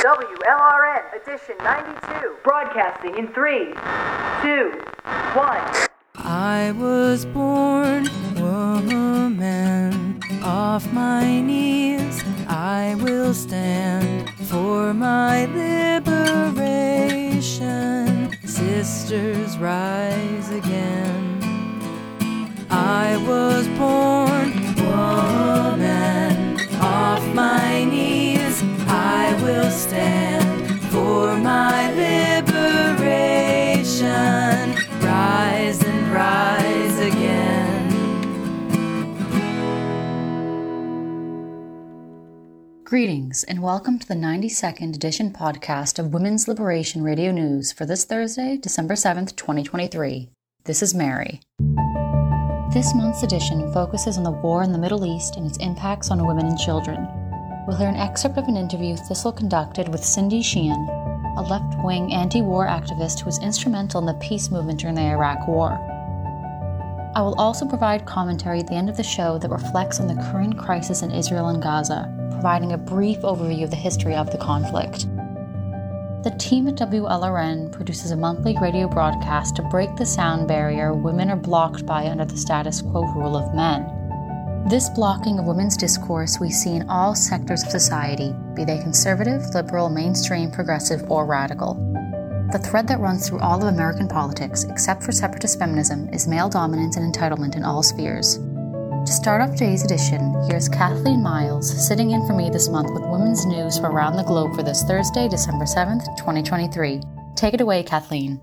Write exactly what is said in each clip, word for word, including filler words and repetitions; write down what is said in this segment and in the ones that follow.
W L R N edition ninety-two, broadcasting in three, two, one. I was born woman, off my knees I will stand for my liberation. Sisters, rise again. I was born woman, off my knees I will stand for my liberation. Rise and rise again. Greetings and welcome to the ninety-second edition podcast of Women's Liberation Radio News for this Thursday, December seventh, twenty twenty-three. This is Mary. This month's edition focuses on the war in the Middle East and its impacts on women and children. We'll hear an excerpt of an interview Thistle conducted with Cindy Sheehan, a left-wing anti-war activist who was instrumental in the peace movement during the Iraq War. I will also provide commentary at the end of the show that reflects on the current crisis in Israel and Gaza, providing a brief overview of the history of the conflict. The team at W L R N produces a monthly radio broadcast to break the sound barrier women are blocked by under the status quo rule of men. This blocking of women's discourse we see in all sectors of society, be they conservative, liberal, mainstream, progressive, or radical. The thread that runs through all of American politics, except for separatist feminism, is male dominance and entitlement in all spheres. To start off today's edition, here's Kathleen Miles sitting in for me this month with women's news from around the globe for this Thursday, December seventh, twenty twenty-three. Take it away, Kathleen.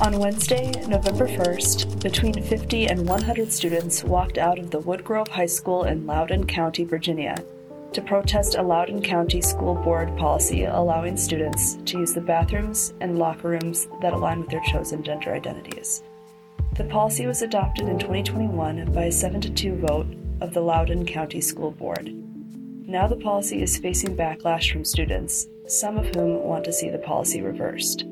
On Wednesday, November first, between fifty and one hundred students walked out of the Woodgrove High School in Loudoun County, Virginia, to protest a Loudoun County School Board policy allowing students to use the bathrooms and locker rooms that align with their chosen gender identities. The policy was adopted in twenty twenty-one by a seven to two vote of the Loudoun County School Board. Now the policy is facing backlash from students, some of whom want to see the policy reversed.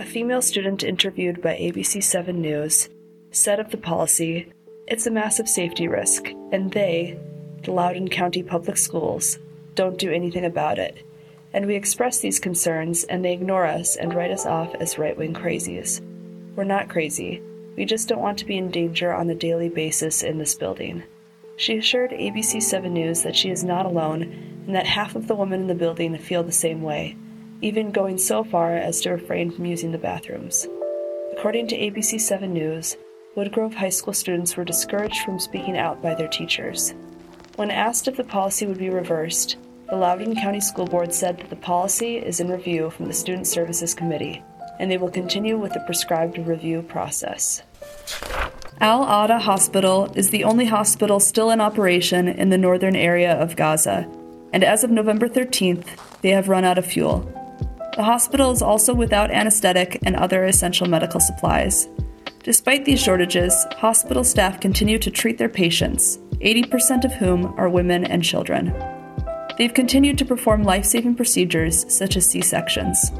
A female student interviewed by A B C seven News said of the policy, "It's a massive safety risk, and they, the Loudoun County Public Schools, don't do anything about it. And we express these concerns, and they ignore us and write us off as right-wing crazies. We're not crazy. We just don't want to be in danger on a daily basis in this building." She assured A B C seven News that she is not alone and that half of the women in the building feel the same way, even going so far as to refrain from using the bathrooms. According to A B C seven News, Woodgrove High School students were discouraged from speaking out by their teachers. When asked if the policy would be reversed, the Loudoun County School Board said that the policy is in review from the Student Services Committee, and they will continue with the prescribed review process. Al Awda Hospital is the only hospital still in operation in the northern area of Gaza, and as of November thirteenth, they have run out of fuel. The hospital is also without anesthetic and other essential medical supplies. Despite these shortages, hospital staff continue to treat their patients, eighty percent of whom are women and children. They've continued to perform life-saving procedures such as C-sections.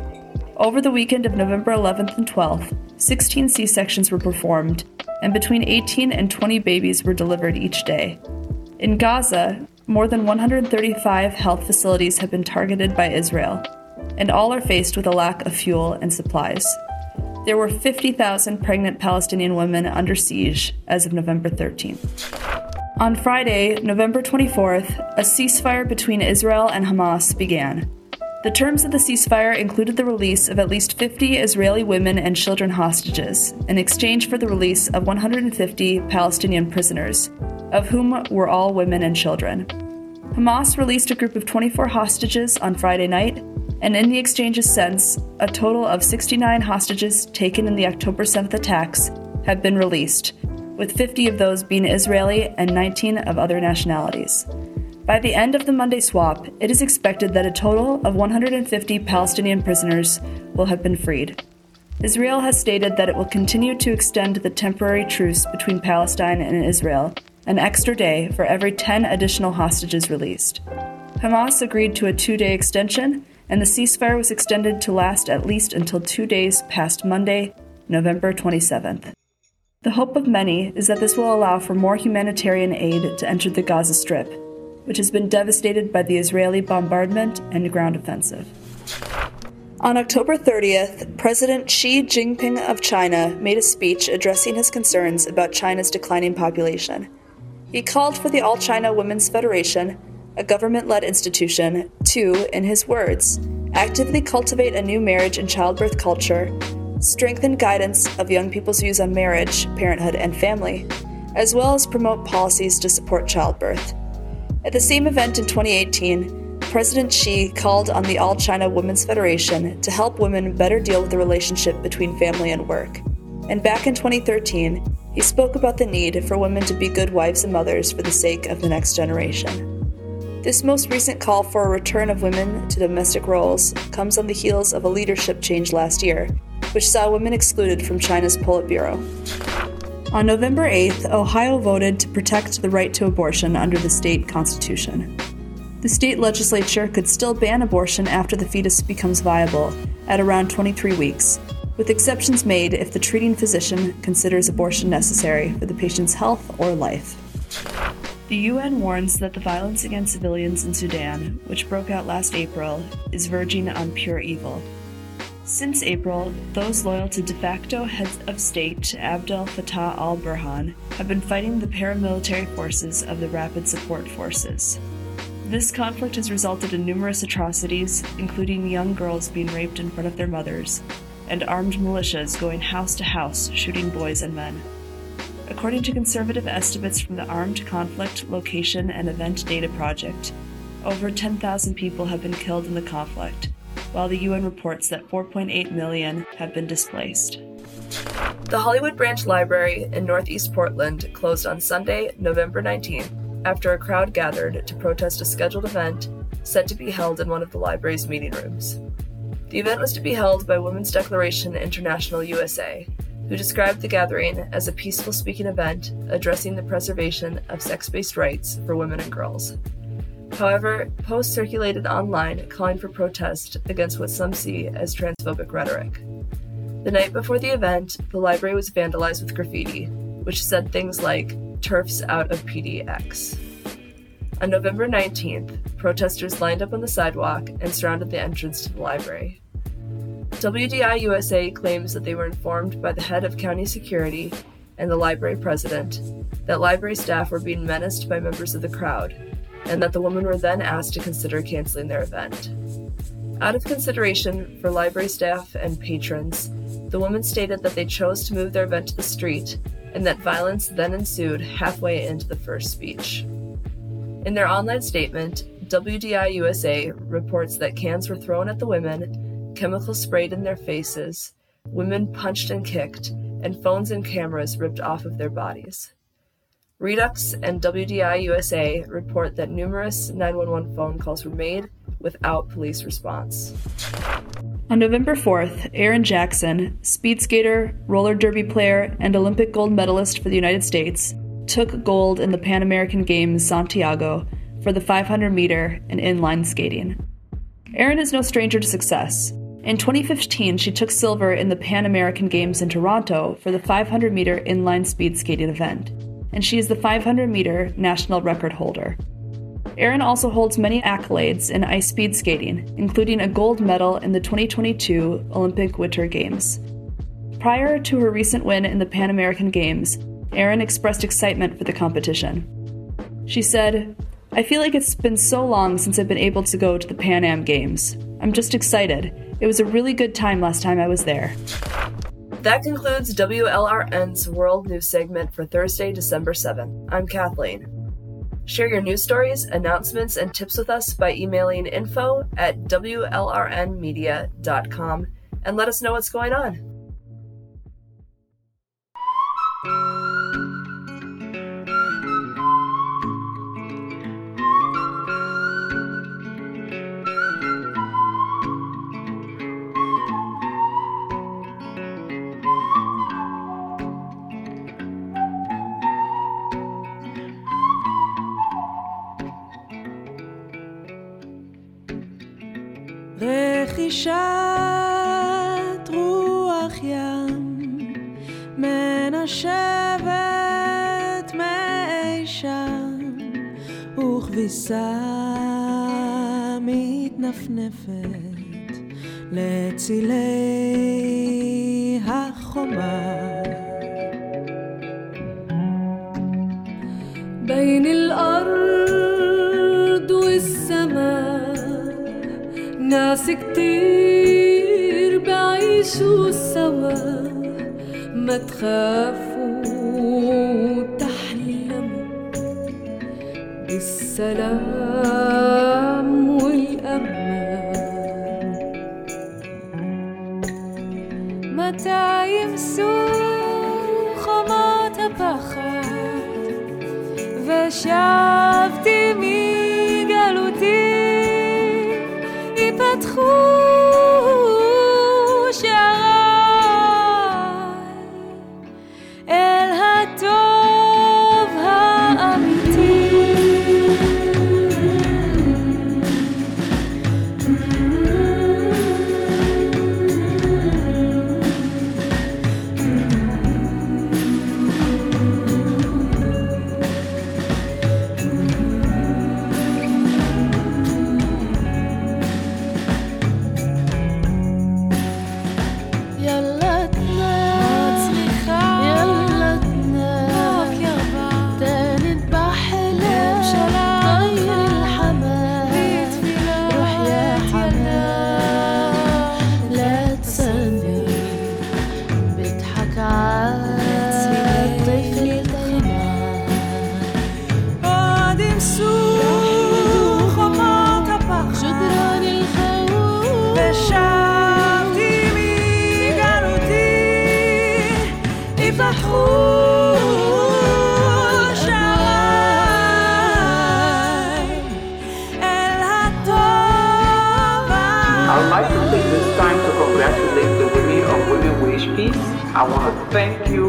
Over the weekend of November eleventh and twelfth, sixteen C-sections were performed, and between eighteen and twenty babies were delivered each day. In Gaza, more than one hundred thirty-five health facilities have been targeted by Israel, and all are faced with a lack of fuel and supplies. There were fifty thousand pregnant Palestinian women under siege as of November thirteenth. On Friday, November twenty-fourth, a ceasefire between Israel and Hamas began. The terms of the ceasefire included the release of at least fifty Israeli women and children hostages, in exchange for the release of one hundred fifty Palestinian prisoners, of whom were all women and children. Hamas released a group of twenty-four hostages on Friday night, and in the exchanges since, a total of sixty-nine hostages taken in the October seventh attacks have been released, with fifty of those being Israeli and nineteen of other nationalities. By the end of the Monday swap, it is expected that a total of one hundred fifty Palestinian prisoners will have been freed. Israel has stated that it will continue to extend the temporary truce between Palestine and Israel an extra day for every ten additional hostages released. Hamas agreed to a two-day extension, and the ceasefire was extended to last at least until two days past Monday, November twenty-seventh. The hope of many is that this will allow for more humanitarian aid to enter the Gaza Strip, which has been devastated by the Israeli bombardment and ground offensive. On October thirtieth, President Xi Jinping of China made a speech addressing his concerns about China's declining population. He called for the All-China Women's Federation, a government-led institution, to, in his words, actively cultivate a new marriage and childbirth culture, strengthen guidance of young people's views on marriage, parenthood, and family, as well as promote policies to support childbirth. At the same event in twenty eighteen, President Xi called on the All-China Women's Federation to help women better deal with the relationship between family and work. And back in twenty thirteen, he spoke about the need for women to be good wives and mothers for the sake of the next generation. This most recent call for a return of women to domestic roles comes on the heels of a leadership change last year, which saw women excluded from China's Politburo. On November eighth, Ohio voted to protect the right to abortion under the state constitution. The state legislature could still ban abortion after the fetus becomes viable at around twenty-three weeks, with exceptions made if the treating physician considers abortion necessary for the patient's health or life. The U N warns that the violence against civilians in Sudan, which broke out last April, is verging on pure evil. Since April, those loyal to de facto heads of state Abdel Fattah al-Burhan have been fighting the paramilitary forces of the Rapid Support Forces. This conflict has resulted in numerous atrocities, including young girls being raped in front of their mothers, and armed militias going house to house shooting boys and men. According to conservative estimates from the Armed Conflict Location and Event Data Project, over ten thousand people have been killed in the conflict, while the U N reports that four point eight million have been displaced. The Hollywood Branch Library in northeast Portland closed on Sunday, November nineteenth, after a crowd gathered to protest a scheduled event set to be held in one of the library's meeting rooms. The event was to be held by Women's Declaration International U S A, who described the gathering as a peaceful speaking event addressing the preservation of sex-based rights for women and girls. However, posts circulated online calling for protest against what some see as transphobic rhetoric. The night before the event, the library was vandalized with graffiti, which said things like, "Turfs out of P D X." On November nineteenth, protesters lined up on the sidewalk and surrounded the entrance to the library. W D I U S A claims that they were informed by the head of county security and the library president that library staff were being menaced by members of the crowd, and that the women were then asked to consider canceling their event. Out of consideration for library staff and patrons, the women stated that they chose to move their event to the street, and that violence then ensued halfway into the first speech. In their online statement, W D I U S A reports that cans were thrown at the women, chemicals sprayed in their faces, women punched and kicked, and phones and cameras ripped off of their bodies. Redux and W D I U S A report that numerous nine one one phone calls were made without police response. On November fourth, Erin Jackson, speed skater, roller derby player, and Olympic gold medalist for the United States, took gold in the Pan American Games Santiago for the five hundred meter and inline skating. Erin is no stranger to success. In twenty fifteen, she took silver in the Pan American Games in Toronto for the five hundred meter inline speed skating event, and she is the five hundred meter national record holder. Erin also holds many accolades in ice speed skating, including a gold medal in the twenty twenty-two Olympic Winter Games. Prior to her recent win in the Pan American Games, Erin expressed excitement for the competition. She said, "I feel like it's been so long since I've been able to go to the Pan Am Games. I'm just excited. It was a really good time last time I was there." That concludes W L R N's World News segment for Thursday, December seventh. I'm Kathleen. Share your news stories, announcements, and tips with us by emailing info at W L R N media dot com and let us know what's going on. רכישת רוח ים מנשבת מאי שם וכביסה מתנפנפת לצילי החומה בין الأرض والسماء ناس كتير بعيشوا سوا ما تخافوا تحلموا بالسلام والأمان ما تعيبسوا خما تبخر ושבתי מגלותי יפתחו שערי אל הטוב האמיתי I want to thank you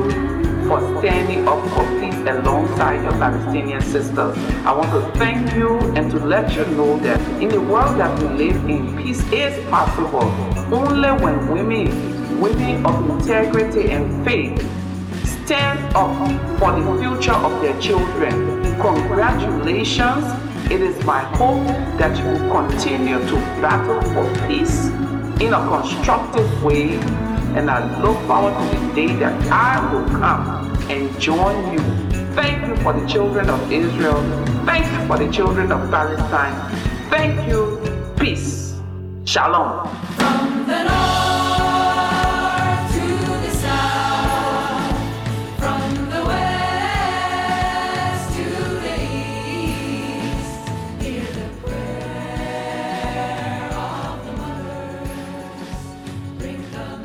for standing up for peace alongside your Palestinian sisters. I want to thank you and to let you know that in the world that we live in, peace is possible only when women, women of integrity and faith, stand up for the future of their children. Congratulations. It is my hope that you will continue to battle for peace in a constructive way. And I look forward to the day that I will come and join you. Thank you for the children of Israel. Thank you for the children of Palestine. Thank you. Peace. Shalom. From the north to the south, from the west to the east, hear the prayer of the mothers. Bring them.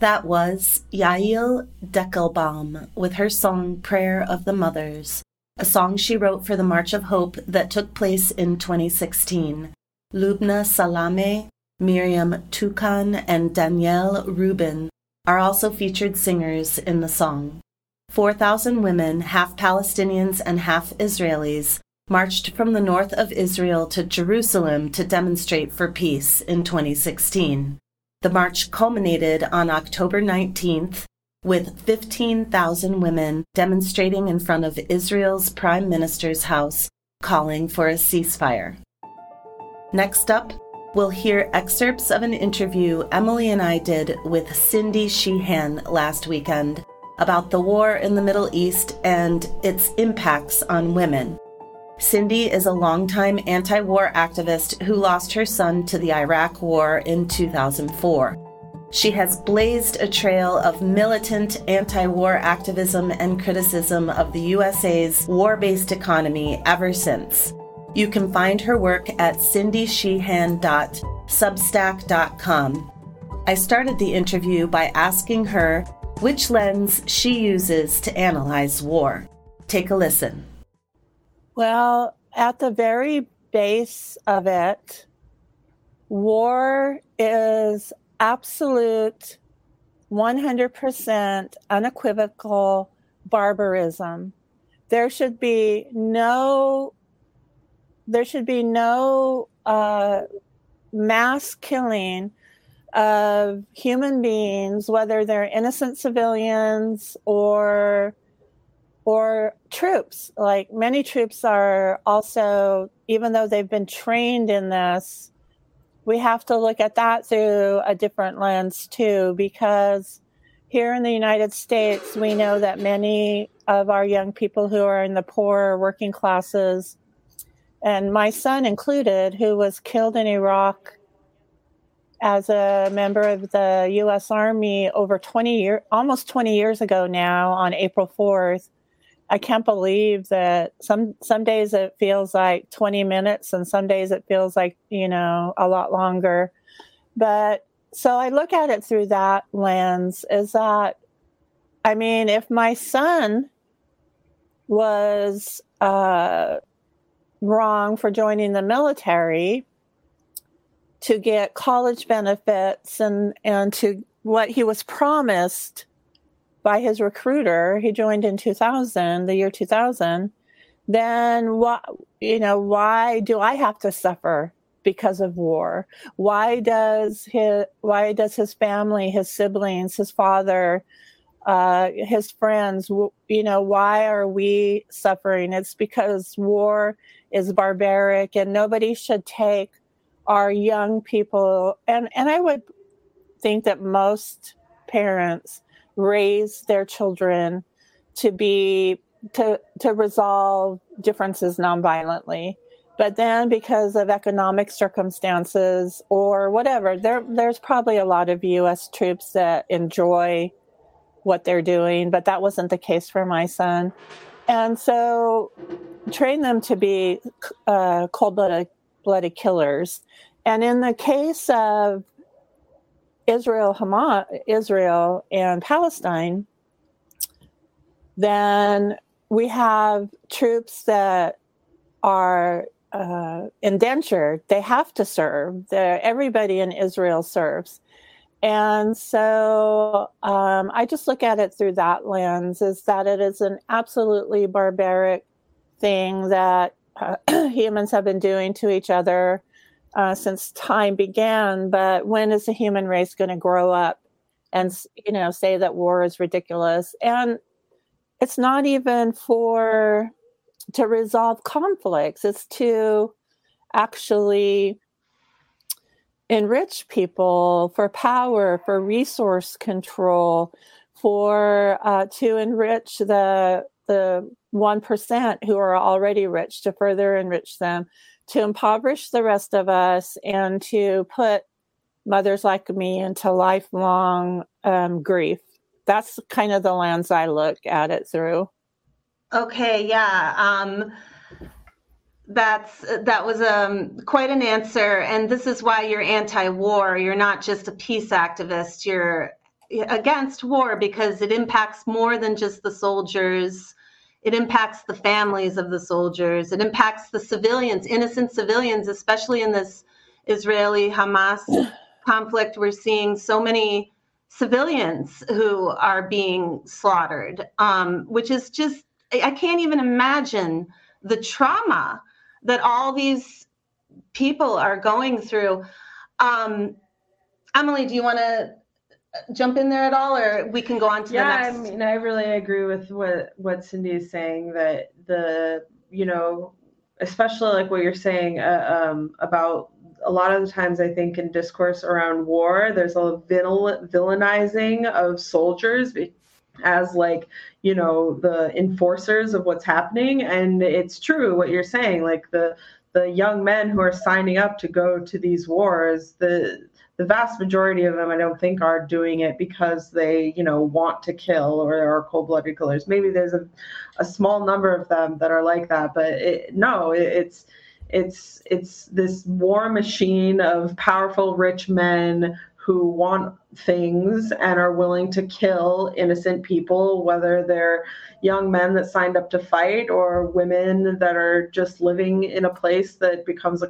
That was Yael Deckelbaum with her song Prayer of the Mothers, a song she wrote for the March of Hope that took place in twenty sixteen. Lubna Salame, Miriam Tukan, and Danielle Rubin are also featured singers in the song. four thousand women, half Palestinians and half Israelis, marched from the north of Israel to Jerusalem to demonstrate for peace in twenty sixteen. The march culminated on October nineteenth with fifteen thousand women demonstrating in front of Israel's Prime Minister's house, calling for a ceasefire. Next up, we'll hear excerpts of an interview Emily and I did with Cindy Sheehan last weekend about the war in the Middle East and its impacts on women. Cindy is a longtime anti-war activist who lost her son to the Iraq War in two thousand four. She has blazed a trail of militant anti-war activism and criticism of the U S A's war-based economy ever since. You can find her work at cindy sheehan dot substack dot com. I started the interview by asking her which lens she uses to analyze war. Take a listen. Well, at the very base of it, war is absolute, one hundred percent unequivocal barbarism. There should be no, there should be no uh, mass killing of human beings, whether they're innocent civilians or or troops. Like, many troops are also, even though they've been trained in this, we have to look at that through a different lens too, because here in the United States, we know that many of our young people who are in the poor working classes, and my son included, who was killed in Iraq as a member of the U S Army over twenty years, almost twenty years ago now, on April fourth. I can't believe that some some days it feels like twenty minutes and some days it feels like, you know, a lot longer. But so I look at it through that lens, is that, I mean, if my son was uh, wrong for joining the military to get college benefits and, and to what he was promised by his recruiter, he joined in two thousand, the year two thousand, then why, you know, why do I have to suffer because of war? Why does his, why does his family, his siblings, his father, uh, his friends, you know, why are we suffering? It's because war is barbaric, and nobody should take our young people. And, and I would think that most parents raise their children to be to to resolve differences nonviolently, but then because of economic circumstances or whatever, there there's probably a lot of U S troops that enjoy what they're doing, but that wasn't the case for my son. And so train them to be uh, cold-blooded blooded killers. And in the case of Israel, Hamas, Israel and Palestine, then we have troops that are uh, indentured. They have to serve. They're, everybody in Israel serves. And so um, I just look at it through that lens, is that it is an absolutely barbaric thing that uh, humans have been doing to each other Uh, since time began. But when is the human race going to grow up and, you know, say that war is ridiculous? And it's not even for to resolve conflicts. It's to actually enrich people for power, for resource control, for uh, to enrich the the one percent who are already rich, to further enrich them, to impoverish the rest of us, and to put mothers like me into lifelong um, grief. That's kind of the lens I look at it through. Okay, yeah. Um, that's that was um, quite an answer. And this is why you're anti-war. You're not just a peace activist. You're against war because it impacts more than just the soldiers. It impacts the families of the soldiers. It impacts the civilians, innocent civilians, especially in this Israeli-Hamas conflict. We're seeing so many civilians who are being slaughtered, um, which is just, I can't even imagine the trauma that all these people are going through. Um, Emily, do you want to jump in there at all, or we can go on to yeah, the next? Yeah, I mean, I really agree with what, what Cindy is saying, that the, you know, especially like what you're saying uh, um, about a lot of the times I think in discourse around war, there's a vil- villainizing of soldiers as like, you know, the enforcers of what's happening. And it's true what you're saying, like the, the young men who are signing up to go to these wars, the The vast majority of them, I don't think, are doing it because they, you know, want to kill or are cold-blooded killers. Maybe there's a, a small number of them that are like that, but it, no, it, it's it's it's this war machine of powerful, rich men who want things and are willing to kill innocent people, whether they're young men that signed up to fight or women that are just living in a place that becomes a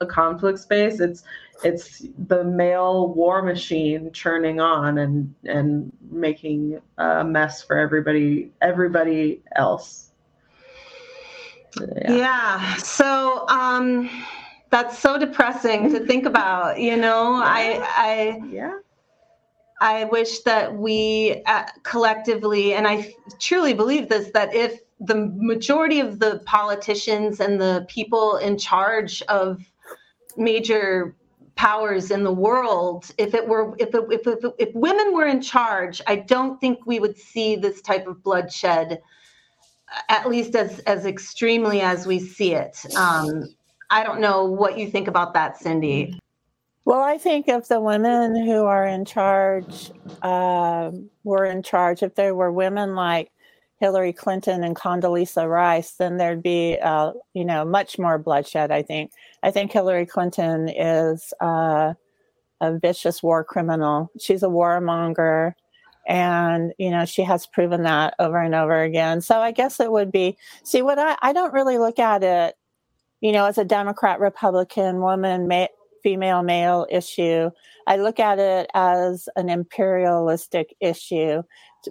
a conflict space. It's it's the male war machine churning on and and making a mess for everybody everybody else. Yeah. yeah so um that's so depressing to think about, you know. I, I, yeah. I wish that we uh, collectively, and I truly believe this, that if the majority of the politicians and the people in charge of major powers in the world, if it were, if it, if, if if women were in charge, I don't think we would see this type of bloodshed, at least as as extremely as we see it. Um, I don't know what you think about that, Cindy. Well, I think if the women who are in charge uh, were in charge, if there were women like Hillary Clinton and Condoleezza Rice, then there'd be, uh, you know, much more bloodshed, I think. I think Hillary Clinton is uh, a vicious war criminal. She's a warmonger. And, you know, she has proven that over and over again. So I guess it would be, see, what I, I don't really look at it, you know, as a Democrat, Republican, woman, ma- female, male issue. I look at it as an imperialistic issue.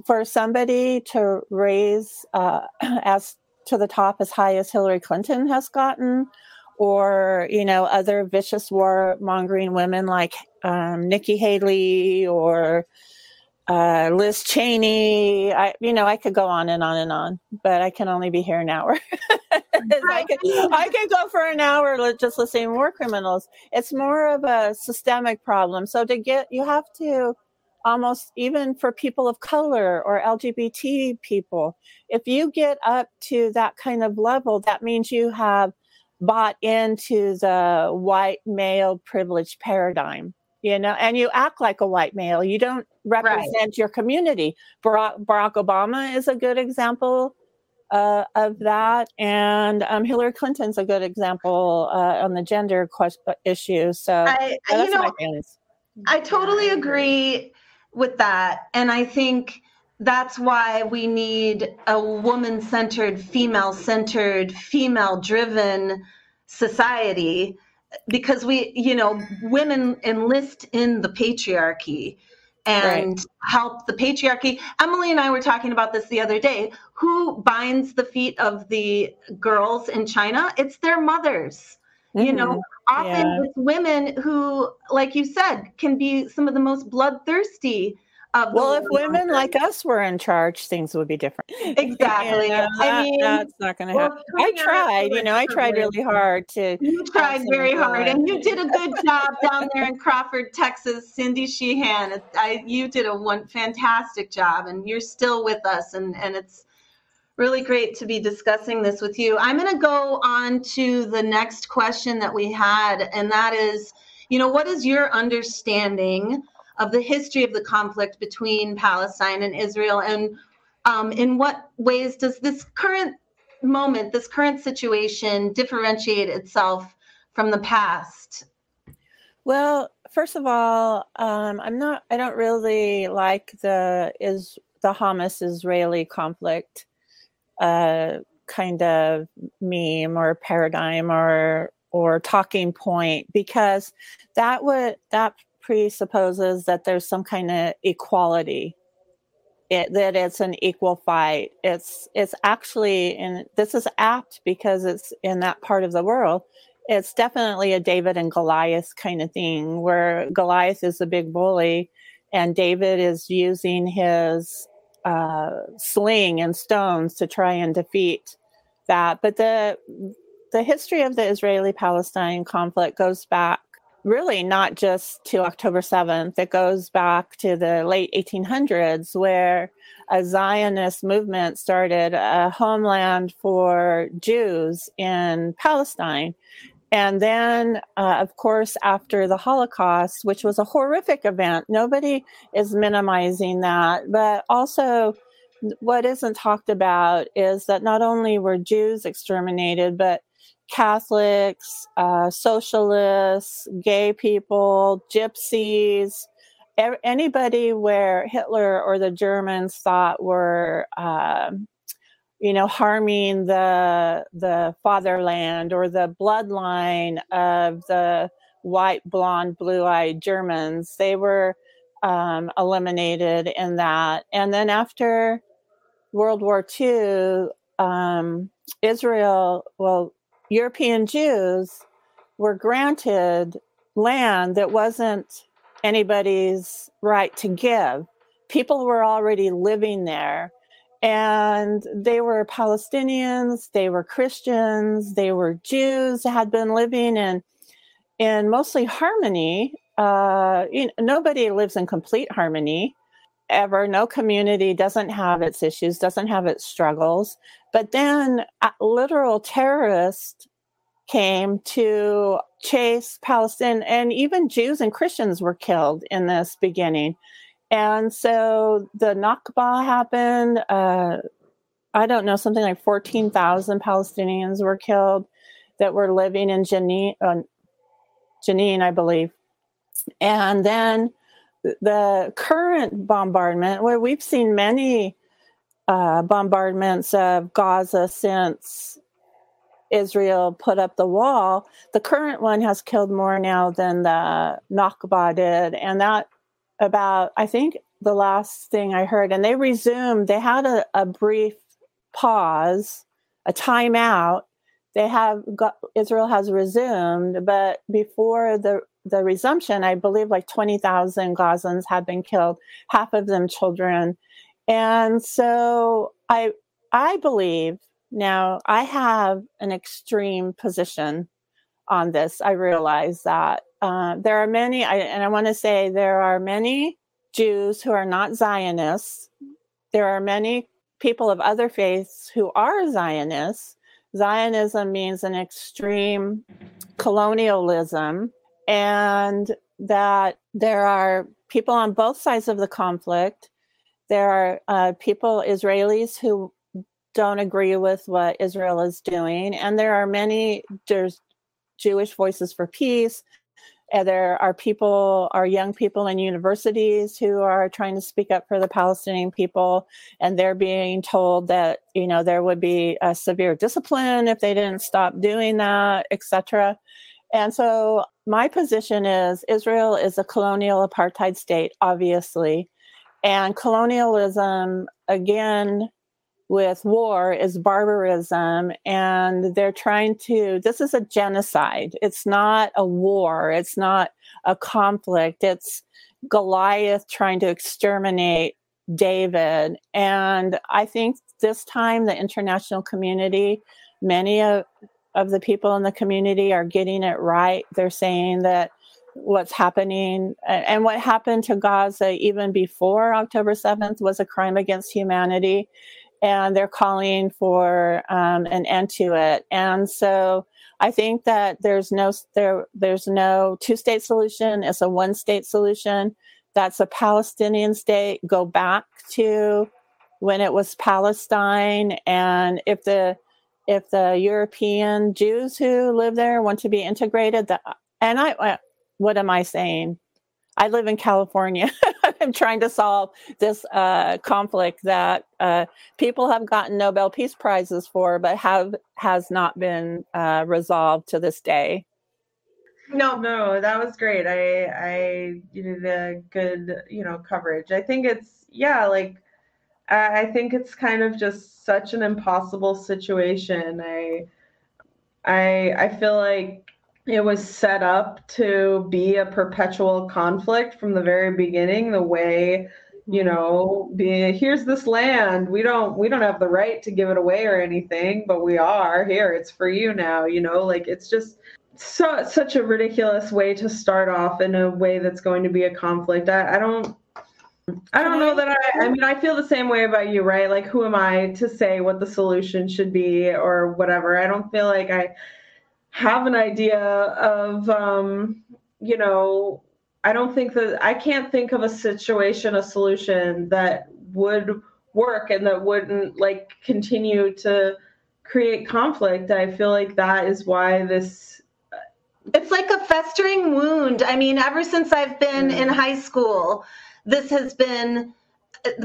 For somebody to raise uh, as to the top as high as Hillary Clinton has gotten, or, you know, other vicious warmongering women like um, Nikki Haley or uh, Liz Cheney, I, you know, I could go on and on and on, but I can only be here an hour. I, could, I could go for an hour just listening to war criminals. It's more of a systemic problem. So to get, you have to, almost even for people of color or L G B T people, if you get up to that kind of level, that means you have bought into the white male privilege paradigm, you know, and you act like a white male. You don't represent right. your community. Barack, Barack Obama is a good example uh, of that. And um, Hillary Clinton's a good example uh, on the gender question, issue. So I, I, that's you know, my feelings. I totally agree with that. And I think that's why we need a woman-centered, female-centered, female-driven society, because we, you know, women enlist in the patriarchy and right. help the patriarchy. Emily and I were talking about this the other day. Who binds the feet of the girls in China? It's their mothers. You know, often yeah. it's women who, like you said, can be some of the most bloodthirsty. Of well, if women like us were in charge, things would be different. Exactly. You know, I that, mean, that's not going to well, happen. I tried, you know, I tried really hard to. You tried very hard, and you did a good job down there in Crawford, Texas, Cindy Sheehan. I, you did a one fantastic job, and you're still with us, and, and it's really great to be discussing this with you. I'm going to go on to the next question that we had, and that is, you know, what is your understanding of the history of the conflict between Palestine and Israel, and um, in what ways does this current moment, this current situation, differentiate itself from the past? Well, first of all, um, I'm not. I don't really like the is the Hamas-Israeli conflict. Uh, kind of meme or paradigm or or talking point, because that would that presupposes that there's some kind of equality, it, that it's an equal fight. It's it's actually, and this is apt because it's in that part of the world. It's definitely a David and Goliath kind of thing, where Goliath is the big bully, and David is using his Uh, sling and stones to try and defeat that. But the the history of the Israeli-Palestine conflict goes back really not just to October seventh. It goes back to the late eighteen hundreds, where a Zionist movement started a homeland for Jews in Palestine. And then, uh, of course, after the Holocaust, which was a horrific event, nobody is minimizing that. But also, what isn't talked about is that not only were Jews exterminated, but Catholics, uh, socialists, gay people, gypsies, er- anybody where Hitler or the Germans thought were Uh, you know, harming the the fatherland or the bloodline of the white, blonde, blue-eyed Germans. They were um, eliminated in that. And then after World War Two, um, Israel, well, European Jews were granted land that wasn't anybody's right to give. People were already living there, and they were Palestinians, they were Christians, they were Jews, had been living in in mostly harmony. Uh, you know, nobody lives in complete harmony ever. No community doesn't have its issues, doesn't have its struggles. But then uh, literal terrorists came to chase Palestine, and even Jews and Christians were killed in this beginning. And so the Nakba happened. Uh, I don't know, something like fourteen thousand Palestinians were killed that were living in Jenin, uh, Jenin, I believe. And then the current bombardment, where we've seen many uh, bombardments of Gaza since Israel put up the wall, the current one has killed more now than the Nakba did. And that about, I think, the last thing I heard, and they resumed, they had a, a brief pause, a timeout. They have got, Israel has resumed, but before the the resumption, I believe like twenty thousand Gazans had been killed, half of them children. And so I I believe now I have an extreme position on this. I realize that uh, there are many, I, and I want to say there are many Jews who are not Zionists. There are many people of other faiths who are Zionists. Zionism means an extreme colonialism, and that there are people on both sides of the conflict. There are uh, people, Israelis, who don't agree with what Israel is doing. And there are many, there's Jewish Voices for Peace. And there are people, our young people in universities who are trying to speak up for the Palestinian people. And they're being told that, you know, there would be a severe discipline if they didn't stop doing that, et cetera. And so my position is Israel is a colonial apartheid state, obviously. And colonialism, again, with war is barbarism. And they're trying to, this is a genocide. It's not a war. It's not a conflict. It's Goliath trying to exterminate David. And I think this time the international community, many of of the people in the community are getting it right. They're saying that what's happening and what happened to Gaza even before October seventh was a crime against humanity. And they're calling for um, an end to it. And so I think that there's no there there's no two-state solution. It's a one-state solution. That's a Palestinian state. Go back to when it was Palestine. And if the If the European Jews who live there want to be integrated, the, and I, what am I saying? I live in California. I'm trying to solve this uh, conflict that uh, people have gotten Nobel Peace Prizes for, but have has not been uh, resolved to this day. No, no, that was great. I, I, you did a good, you know, coverage. I think it's yeah, like. I think it's kind of just such an impossible situation. I, I, I feel like it was set up to be a perpetual conflict from the very beginning. The way, you know, be, here's this land. We don't, we don't have the right to give it away or anything, but we are here. It's for you now. You know, like it's just so such a ridiculous way to start off in a way that's going to be a conflict. I, I don't. I don't know that I, I mean, I feel the same way about you, right? Like, who am I to say what the solution should be or whatever? I don't feel like I have an idea of, um, you know, I don't think that I can't think of a situation, a solution that would work and that wouldn't like continue to create conflict. I feel like that is why this. It's like a festering wound. I mean, ever since I've been in high school, this has been,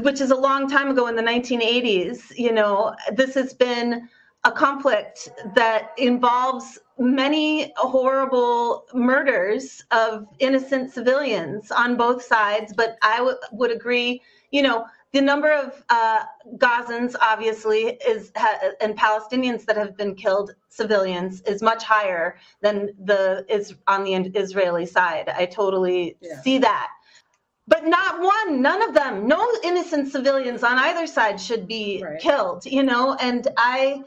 which is a long time ago in the nineteen eighties, you know, this has been a conflict that involves many horrible murders of innocent civilians on both sides. But I w- would agree, you know, The number of uh, Gazans, obviously, is ha and Palestinians that have been killed, civilians, is much higher than the is on the Israeli side. I totally yeah. see that. But not one, none of them, no innocent civilians on either side should be right. killed, you know. And I,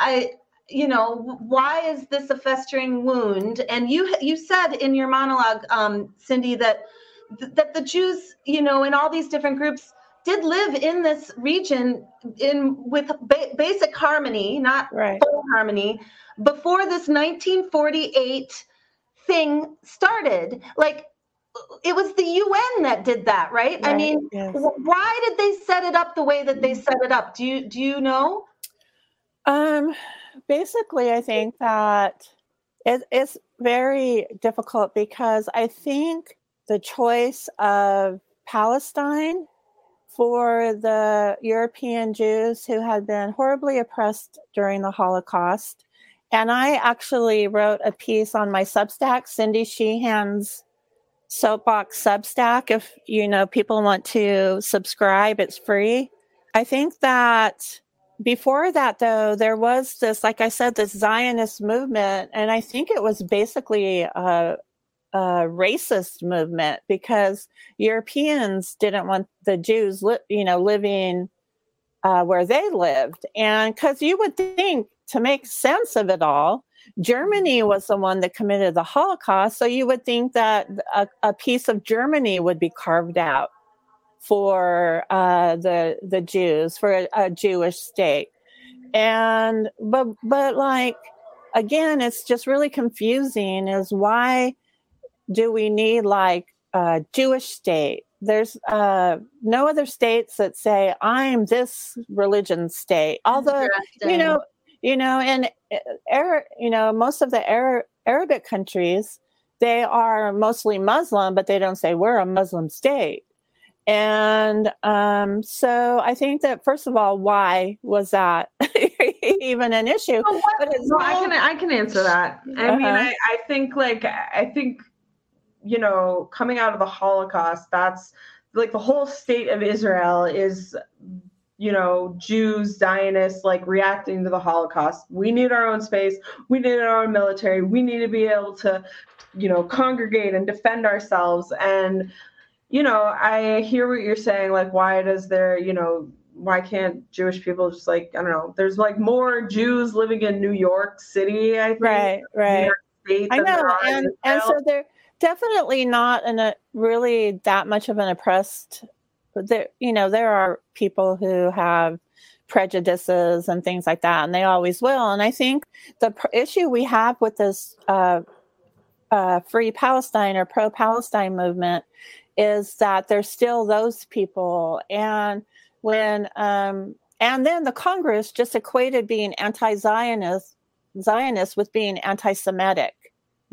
I, you know, why is this a festering wound? And you, you said in your monologue, um, Cindy, that that the Jews, you know, in all these different groups, did live in this region in with ba basic harmony, not right. full harmony, before this nineteen forty-eight thing started. Like, it was the U N that did that, right? right. I mean, yes. why did they set it up the way that they set it up? Do you do you know? Um, basically, I think that it, it's very difficult because I think the choice of Palestine for the European Jews who had been horribly oppressed during the Holocaust. And I actually wrote a piece on my Substack, Cindy Sheehan's Soapbox Substack. If, you know, people want to subscribe, it's free. I think that before that, though, there was this, like I said, this Zionist movement. And I think it was basically a Uh, racist movement because Europeans didn't want the Jews, li you know, living uh, where they lived. And because you would think, to make sense of it all, Germany was the one that committed the Holocaust. So you would think that a, a piece of Germany would be carved out for uh, the the Jews, for a, a Jewish state. And but but like again, it's just really confusing. Is why. Do we need like a Jewish state? There's uh, no other states that say I'm this religion state. Although you know, you know, and Arab, you know, most of the Arab Arabic countries, they are mostly Muslim, but they don't say we're a Muslim state. And um, so I think that first of all, why was that even an issue? Oh, what, but it's well, I can I can answer that. I uh-huh. mean, I, I think like I think. you know, coming out of the Holocaust, that's like the whole state of Israel is, you know, Jews, Zionists, like reacting to the Holocaust. We need our own space. We need our own military. We need to be able to, you know, congregate and defend ourselves. And, you know, I hear what you're saying, like, why does there, you know, why can't Jewish people just like, I don't know, there's like more Jews living in New York City, I think. Right, right. I know. And, and so there. Definitely not in a really that much of an oppressed, there, you know, there are people who have prejudices and things like that, and they always will. And I think the pr issue we have with this uh, uh, free Palestine or pro-Palestine movement is that there's still those people. And when um, and then the Congress just equated being anti-Zionist Zionist with being anti-Semitic.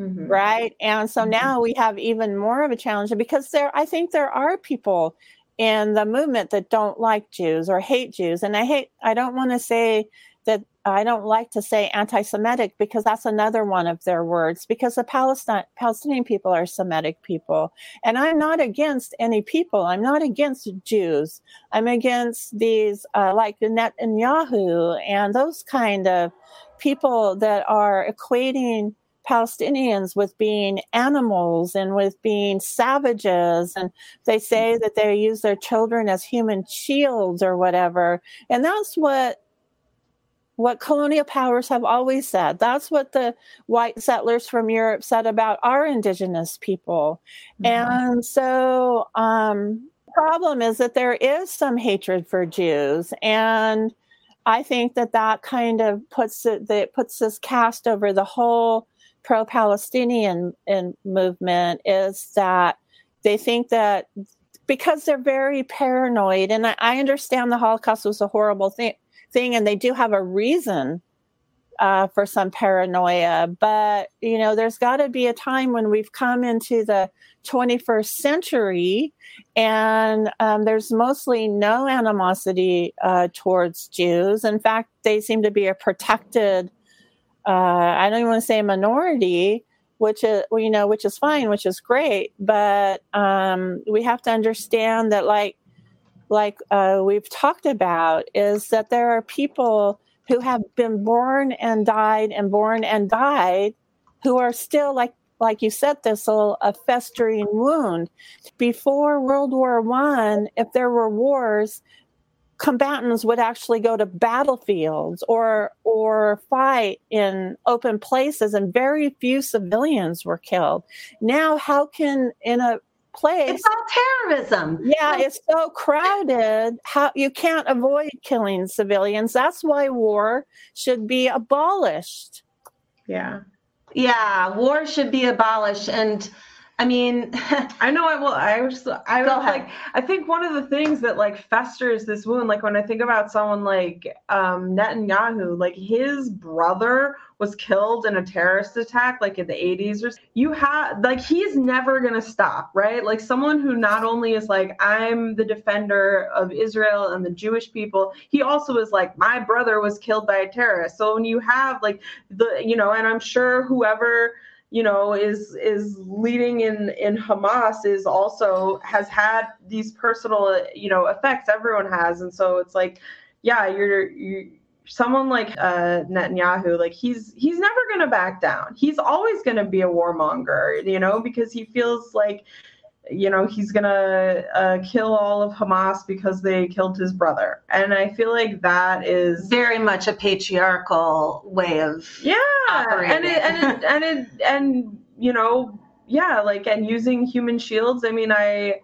Mm-hmm. Right. And so now we have even more of a challenge because there I think there are people in the movement that don't like Jews or hate Jews. And I hate I don't want to say that I don't like to say anti-Semitic because that's another one of their words, because the Palestine Palestinian people are Semitic people. And I'm not against any people. I'm not against Jews. I'm against these uh, like Netanyahu and those kind of people that are equating Palestinians with being animals and with being savages. And they say that they use their children as human shields or whatever. And that's what what colonial powers have always said. That's what the white settlers from Europe said about our indigenous people. Yeah. And so um, the problem is that there is some hatred for Jews. And I think that that kind of puts, it, that it puts this cast over the whole pro-Palestinian movement, is that they think that because they're very paranoid, and I, I understand the Holocaust was a horrible thing, thing and they do have a reason uh, for some paranoia, but, you know, there's got to be a time when we've come into the twenty-first century and um, there's mostly no animosity uh, towards Jews. In fact, they seem to be a protected Uh, I don't even want to say minority, which is, you know, which is fine, which is great. But um, we have to understand that, like, like uh, we've talked about, is that there are people who have been born and died and born and died who are still, like like you said, Thistle, a festering wound. Before World War One, if there were wars, combatants would actually go to battlefields or or fight in open places, and very few civilians were killed. Now, how can, in a place... It's all terrorism. Yeah, like, it's so crowded. How you can't avoid killing civilians. That's why war should be abolished. Yeah. Yeah, war should be abolished. And I mean, I know I will. I was, I was like, I think one of the things that like festers this wound, like when I think about someone like um, Netanyahu, like his brother was killed in a terrorist attack, like in the eighties or you have like, he's never going to stop, right? Like someone who not only is like, I'm the defender of Israel and the Jewish people. He also is like, my brother was killed by a terrorist. So when you have like the, you know, and I'm sure whoever, you know, is is leading in, in Hamas is also has had these personal, you know, effects everyone has. And so it's like, yeah, you're, you're someone like uh, Netanyahu, like he's he's never going to back down. He's always going to be a warmonger, you know, because he feels like, you know, he's going to uh, kill all of Hamas because they killed his brother. And I feel like that is very much a patriarchal way of yeah, operating. And it, and it, and it, and, you know, yeah, like, and using human shields. I mean, I...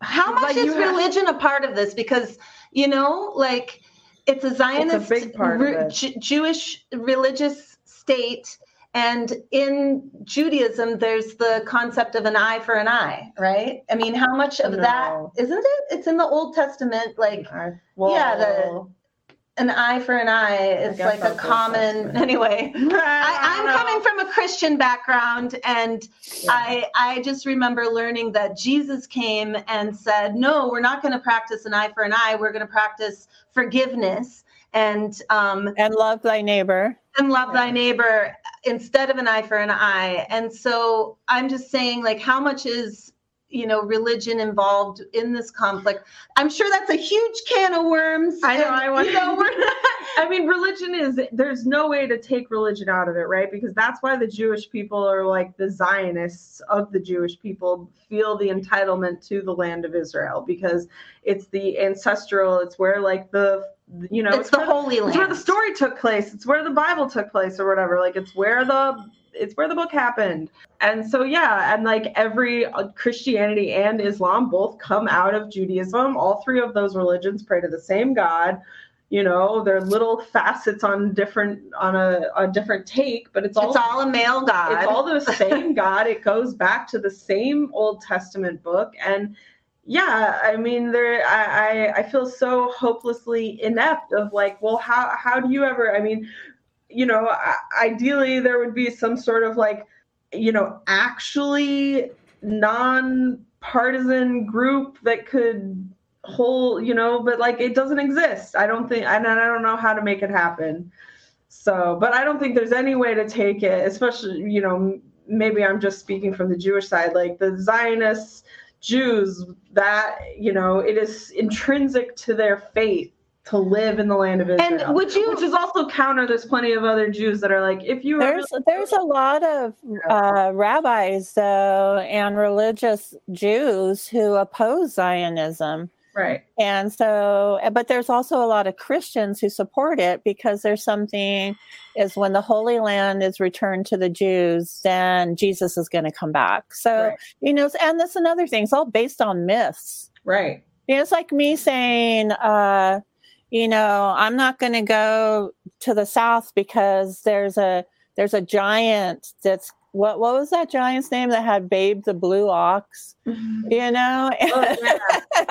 How much like is religion have... a part of this? Because, you know, like, it's a Zionist, it's a big part re- of it. Jewish religious state. And in Judaism, there's the concept of an eye for an eye, right? I mean, how much of no. that, isn't it? It's in the Old Testament, like, well, yeah, the, an eye for an eye is like a common, anyway. I, I'm know. coming from a Christian background, and yeah. I I just remember learning that Jesus came and said, no, we're not going to practice an eye for an eye. We're going to practice forgiveness and um, and love thy neighbor. And love thy neighbor instead of an eye for an eye. And so I'm just saying, like, how much is, you know, religion involved in this conflict? I'm sure that's a huge can of worms. I know. And, I want. You know, we're not, I mean, religion is, there's no way to take religion out of it, right? Because that's why the Jewish people are like the Zionists of the Jewish people feel the entitlement to the land of Israel, because it's the ancestral, it's where like the, you know, it's, it's the Holy Land. It's where the story took place. It's where the Bible took place, or whatever. Like it's where the it's where the book happened. And so yeah, and like every uh, Christianity and Islam both come out of Judaism. All three of those religions pray to the same God. You know, they're little facets on different on a, a different take, but it's all it's all a male God. It's all the same God. It goes back to the same Old Testament book. And yeah, I mean, there. I, I I feel so hopelessly inept of like, well, how how do you ever? I mean, you know, I, ideally there would be some sort of like, you know, actually non-partisan group that could hold, you know, but like it doesn't exist. I don't think, and I don't know how to make it happen. So, but I don't think there's any way to take it, especially, you know, maybe I'm just speaking from the Jewish side, like the Zionists. Jews, that, you know, it is intrinsic to their faith to live in the land of Israel. And would you, which is also counter, there's plenty of other Jews that are like, if you there's really- there's a lot of uh, rabbis though and religious Jews who oppose Zionism, right? And so, but there's also a lot of Christians who support it, because there's something is when the Holy Land is returned to the Jews, then Jesus is going to come back. So, right. You know, and that's another thing. It's all based on myths. Right. You know, it's like me saying, uh, you know, I'm not going to go to the South because there's a, there's a giant that's, What what was that giant's name that had Babe the Blue Ox? Mm-hmm. You know, oh, yeah. and,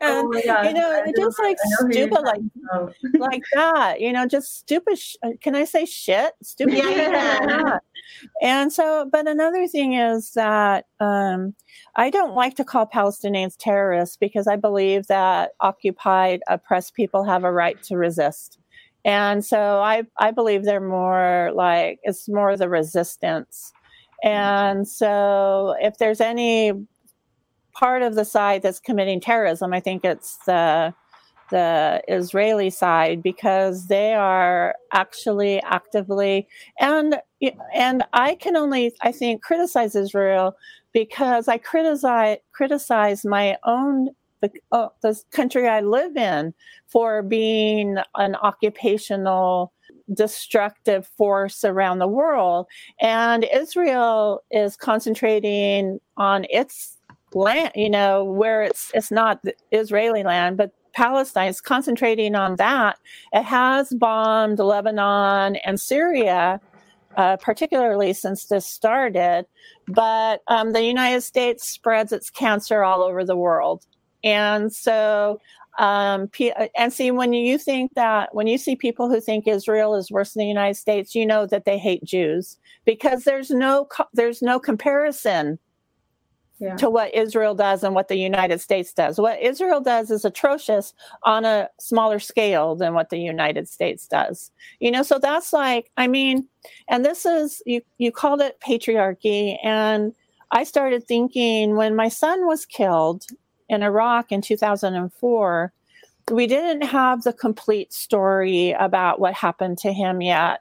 oh, my God. You know, I just know, like stupid, like about. like that. You know, just stupid. Sh- can I say shit? Stupid. Yeah. Yeah. And so, but another thing is that um, I don't like to call Palestinians terrorists, because I believe that occupied, oppressed people have a right to resist. And so I I believe they're more like it's more the resistance. And so if there's any part of the side that's committing terrorism. I think it's the the Israeli side, because they are actually actively, and and I can only, I think, criticize Israel because I criticize criticize my own the oh, this country I live in for being an occupational destructive force around the world, and Israel is concentrating on its land, you know, where it's it's not Israeli land, but Palestine is concentrating on that. It has bombed Lebanon and Syria, uh, particularly since this started. But um, the United States spreads its cancer all over the world, and so. Um, and see, when you think that, when you see people who think Israel is worse than the United States, you know that they hate Jews, because there's no there's no comparison yeah. to what Israel does and what the United States does. What Israel does is atrocious on a smaller scale than what the United States does. You know, so that's like, I mean, and this is, you, you called it patriarchy. And I started thinking when my son was killed in Iraq in two thousand four, we didn't have the complete story about what happened to him yet.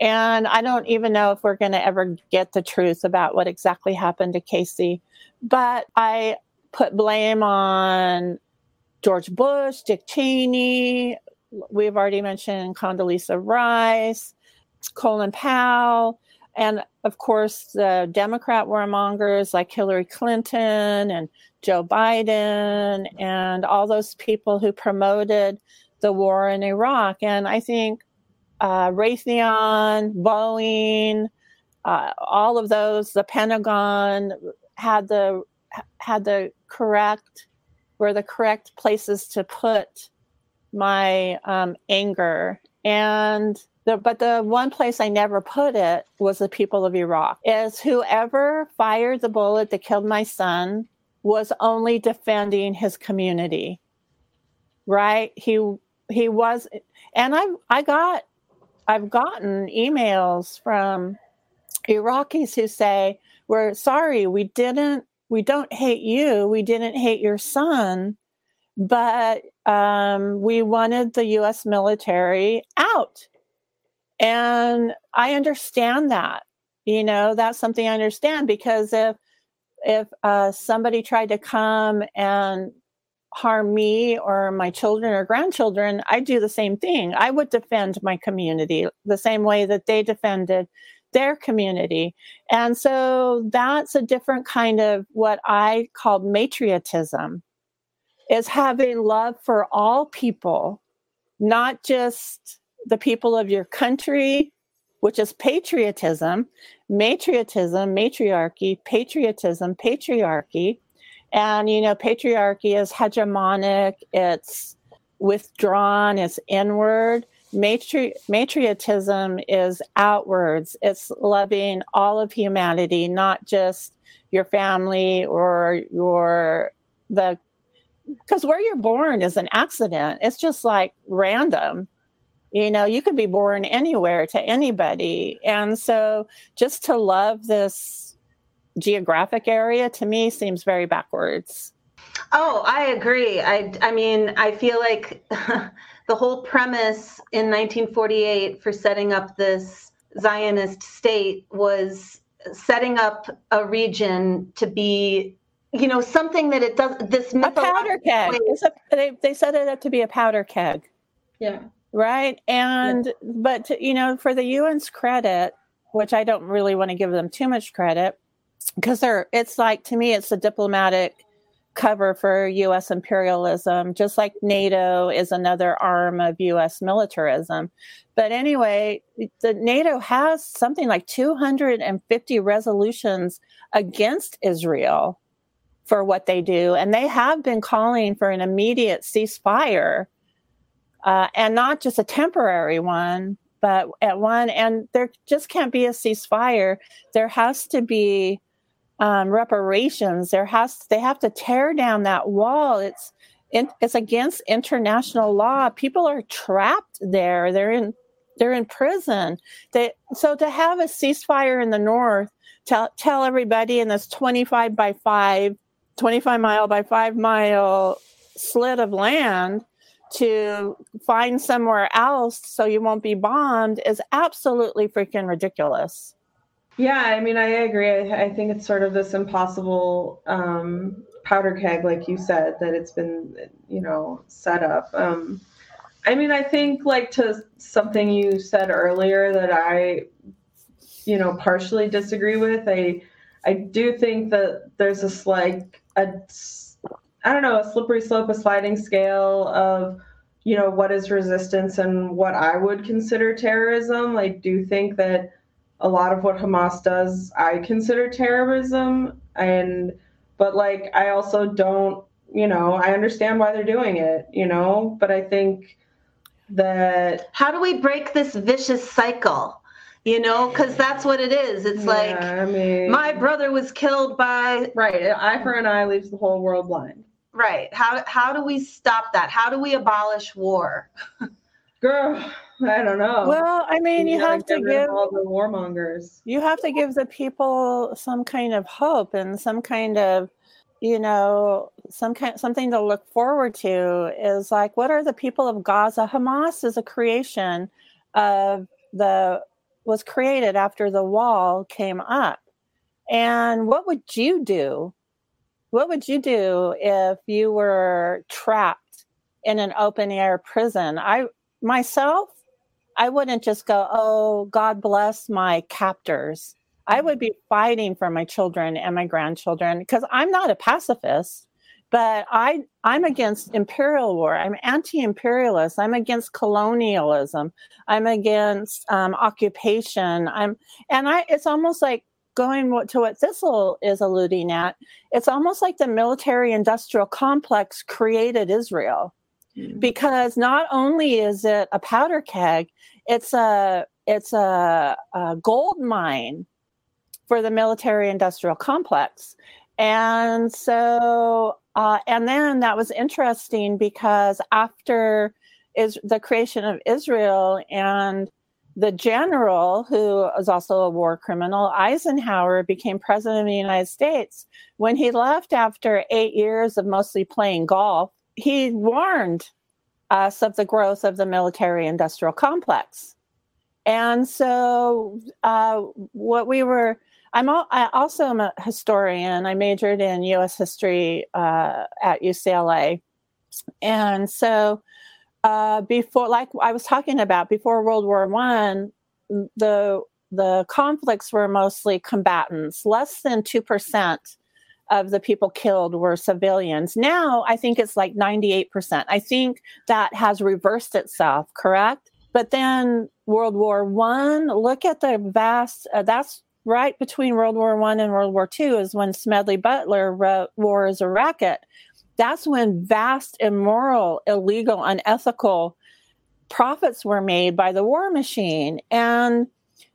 And I don't even know if we're going to ever get the truth about what exactly happened to Casey. But I put blame on George Bush, Dick Cheney. We've already mentioned Condoleezza Rice, Colin Powell. And, of course, the Democrat warmongers like Hillary Clinton and Joe Biden and all those people who promoted the war in Iraq. And I think uh, Raytheon, Boeing, uh, all of those, the Pentagon had the had the correct, were the correct places to put my um, anger. And the, but the one place I never put it was the people of Iraq. Is whoever fired the bullet that killed my son was only defending his community, right? He he was, and I I got I've gotten emails from Iraqis who say, "We're sorry, we didn't, we don't hate you, we didn't hate your son, but um, we wanted the U S military out." And I understand that, you know, that's something I understand, because if if uh, somebody tried to come and harm me or my children or grandchildren, I'd do the same thing. I would defend my community the same way that they defended their community. And so that's a different kind of what I call matriotism, is having love for all people, not just the people of your country, which is patriotism, matriotism, matriarchy, patriotism, patriarchy. And, you know, patriarchy is hegemonic, it's withdrawn, it's inward. Matri- matriotism is outwards. It's loving all of humanity, not just your family or your, the, because where you're born is an accident. It's just like random. You know, you could be born anywhere to anybody. And so just to love this geographic area to me seems very backwards. Oh, I agree. I, I mean, I feel like the whole premise in nineteen forty-eight for setting up this Zionist state was setting up a region to be, you know, something that it does. This a powder keg. It's a, they, they set it up to be a powder keg. Yeah. Right. And, yeah. but, to, you know, for the U N's credit, which I don't really want to give them too much credit, because they're, it's like, to me, it's a diplomatic cover for U S imperialism, just like NATO is another arm of U S militarism. But anyway, the NATO has something like two hundred fifty resolutions against Israel for what they do. And they have been calling for an immediate ceasefire. Uh, and not just a temporary one, but at one, and there just can't be a ceasefire. There has to be um, reparations. There has they have to tear down that wall. It's in, it's against international law. People are trapped there. They're in they're in prison. They so to have a ceasefire in the north, tell tell everybody in this twenty-five by five twenty-five mile by five mile slit of land to find somewhere else so you won't be bombed is absolutely freaking ridiculous. Yeah, I mean, I agree. I, I think it's sort of this impossible um, powder keg, like you said, that it's been, you know, set up. Um, I mean, I think like to something you said earlier that I, you know, partially disagree with, I I do think that there's this like, a, I don't know, a slippery slope, a sliding scale of, you know, what is resistance and what I would consider terrorism. I do think that a lot of what Hamas does, I consider terrorism. And, but like, I also don't, you know, I understand why they're doing it, you know, but I think that. How do we break this vicious cycle? You know, because that's what it is. It's yeah, like, I mean, my brother was killed by... Right. Eye for an eye leaves the whole world blind. Right. How how do we stop that? How do we abolish war? Girl, I don't know. Well, I mean, you, you have to give... all the warmongers. You have to give the people some kind of hope and some kind of, you know, some kind something to look forward to is like, what are the people of Gaza? Hamas is a creation of the... was created after the wall came up. And what would you do? What would you do if you were trapped in an open air prison? I, myself, I wouldn't just go, oh, God bless my captors. I would be fighting for my children and my grandchildren because I'm not a pacifist, but I, I'm against imperial war. I'm anti-imperialist. I'm against colonialism. I'm against um, occupation. I'm, and I, it's almost like going to what Thistle is alluding at. It's almost like the military industrial complex created Israel, mm-hmm. because not only is it a powder keg, it's a, it's a, a gold mine for the military industrial complex. And so, uh, and then that was interesting because after is the creation of Israel and the general, who was also a war criminal, Eisenhower, became president of the United States. When he left after eight years of mostly playing golf, he warned us of the growth of the military industrial complex. And so uh, what we were... I'm all, I also am a historian. I majored in U S history uh, at U C L A. And so uh, before, like I was talking about, before World War One, the the conflicts were mostly combatants. Less than two percent of the people killed were civilians. Now I think it's like ninety-eight percent. I think that has reversed itself, correct? But then World War One, look at the vast, uh, that's, right between World War One and World War Two is when Smedley Butler wrote War is a Racket. That's when vast, immoral, illegal, unethical profits were made by the war machine. And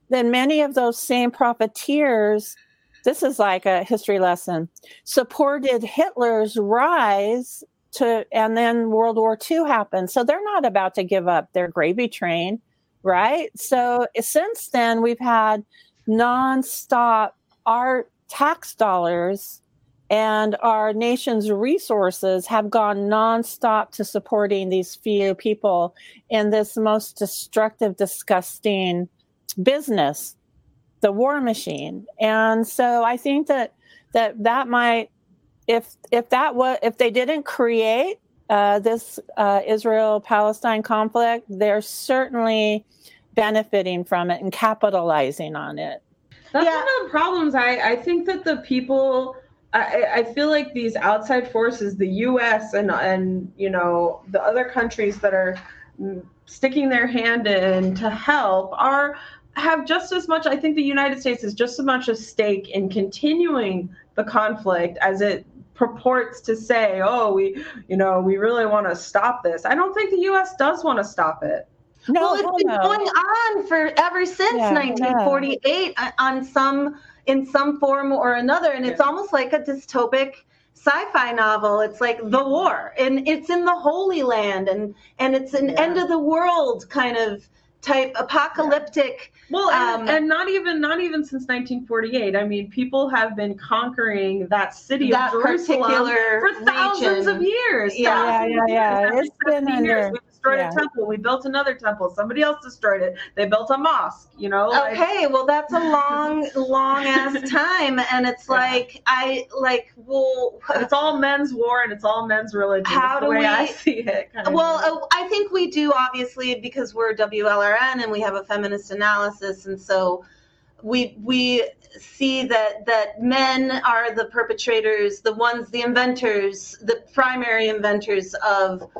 then many of those same profiteers, this is like a history lesson, supported Hitler's rise to, and then World War Two happened. So they're not about to give up their gravy train, right? So since then, we've had... nonstop, our tax dollars and our nation's resources have gone nonstop to supporting these few people in this most destructive, disgusting business, the war machine. And so I think that that, that might, if if that was, if they didn't create uh, this uh, Israel-Palestine conflict, they're certainly benefiting from it and capitalizing on it. That's yeah. one of the problems. I, I think that the people, I, I feel like these outside forces, the U S and, and, you know, the other countries that are sticking their hand in to help are, have just as much, I think the United States is just as much at stake in continuing the conflict as it purports to say, oh, we, you know, we really want to stop this. I don't think the U S does want to stop it. No, well, it's been no. going on for ever since yeah, nineteen forty-eight yeah. on some in some form or another, and yeah. it's almost like a dystopic sci-fi novel. It's like the war, and it's in the Holy Land, and and it's an yeah. end of the world kind of type apocalyptic. Well, and, um, and not even not even since nineteen forty-eight. I mean, people have been conquering that city that of Jerusalem for thousands region. of years. Yeah, yeah, yeah. yeah. It's been years. Under. Destroyed yeah. a temple. We built another temple. Somebody else destroyed it. They built a mosque, you know? Okay. Like, well, that's a long, long ass time. And it's yeah. like, I like, well, it's all men's war and it's all men's religion. How that's do the way we, I see it. Kind of well, I think we do obviously because we're W L R N and we have a feminist analysis. And so we, we see that, that men are the perpetrators, the ones, the inventors, the primary inventors of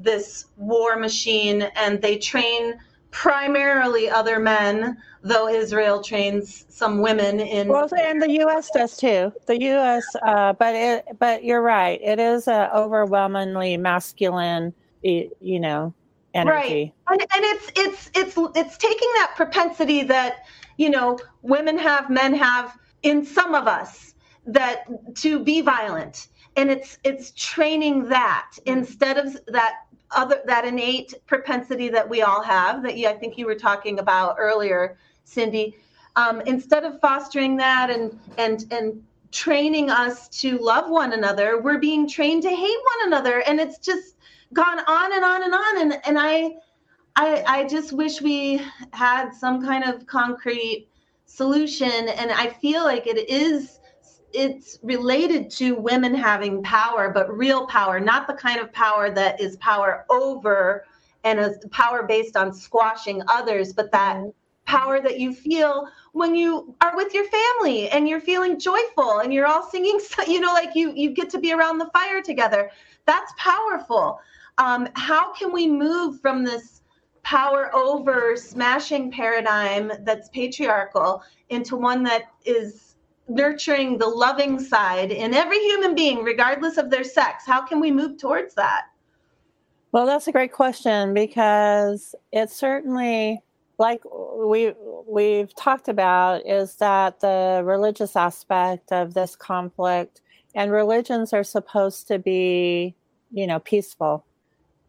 this war machine, and they train primarily other men, though Israel trains some women in. Well, and the U S does too. The U S, uh, but it, but you're right. It is an overwhelmingly masculine, you know, energy. Right, and, and it's it's it's it's taking that propensity that you know women have, men have in some of us that to be violent. And it's it's training that instead of that other that innate propensity that we all have that you, I think you were talking about earlier, Cindy. Um, instead of fostering that and and and training us to love one another, we're being trained to hate one another, and it's just gone on and on and on. And and I I, I just wish we had some kind of concrete solution. And I feel like it is. It's related to women having power, but real power, not the kind of power that is power over and is power based on squashing others, but that power that you feel when you are with your family and you're feeling joyful and you're all singing, you know, like you, you get to be around the fire together. That's powerful. Um, how can we move from this power over smashing paradigm that's patriarchal into one that is nurturing the loving side in every human being, regardless of their sex? How can we move towards that? Well, that's a great question, because it's certainly, like we, we've talked about, is that the religious aspect of this conflict, and religions are supposed to be, you know, peaceful.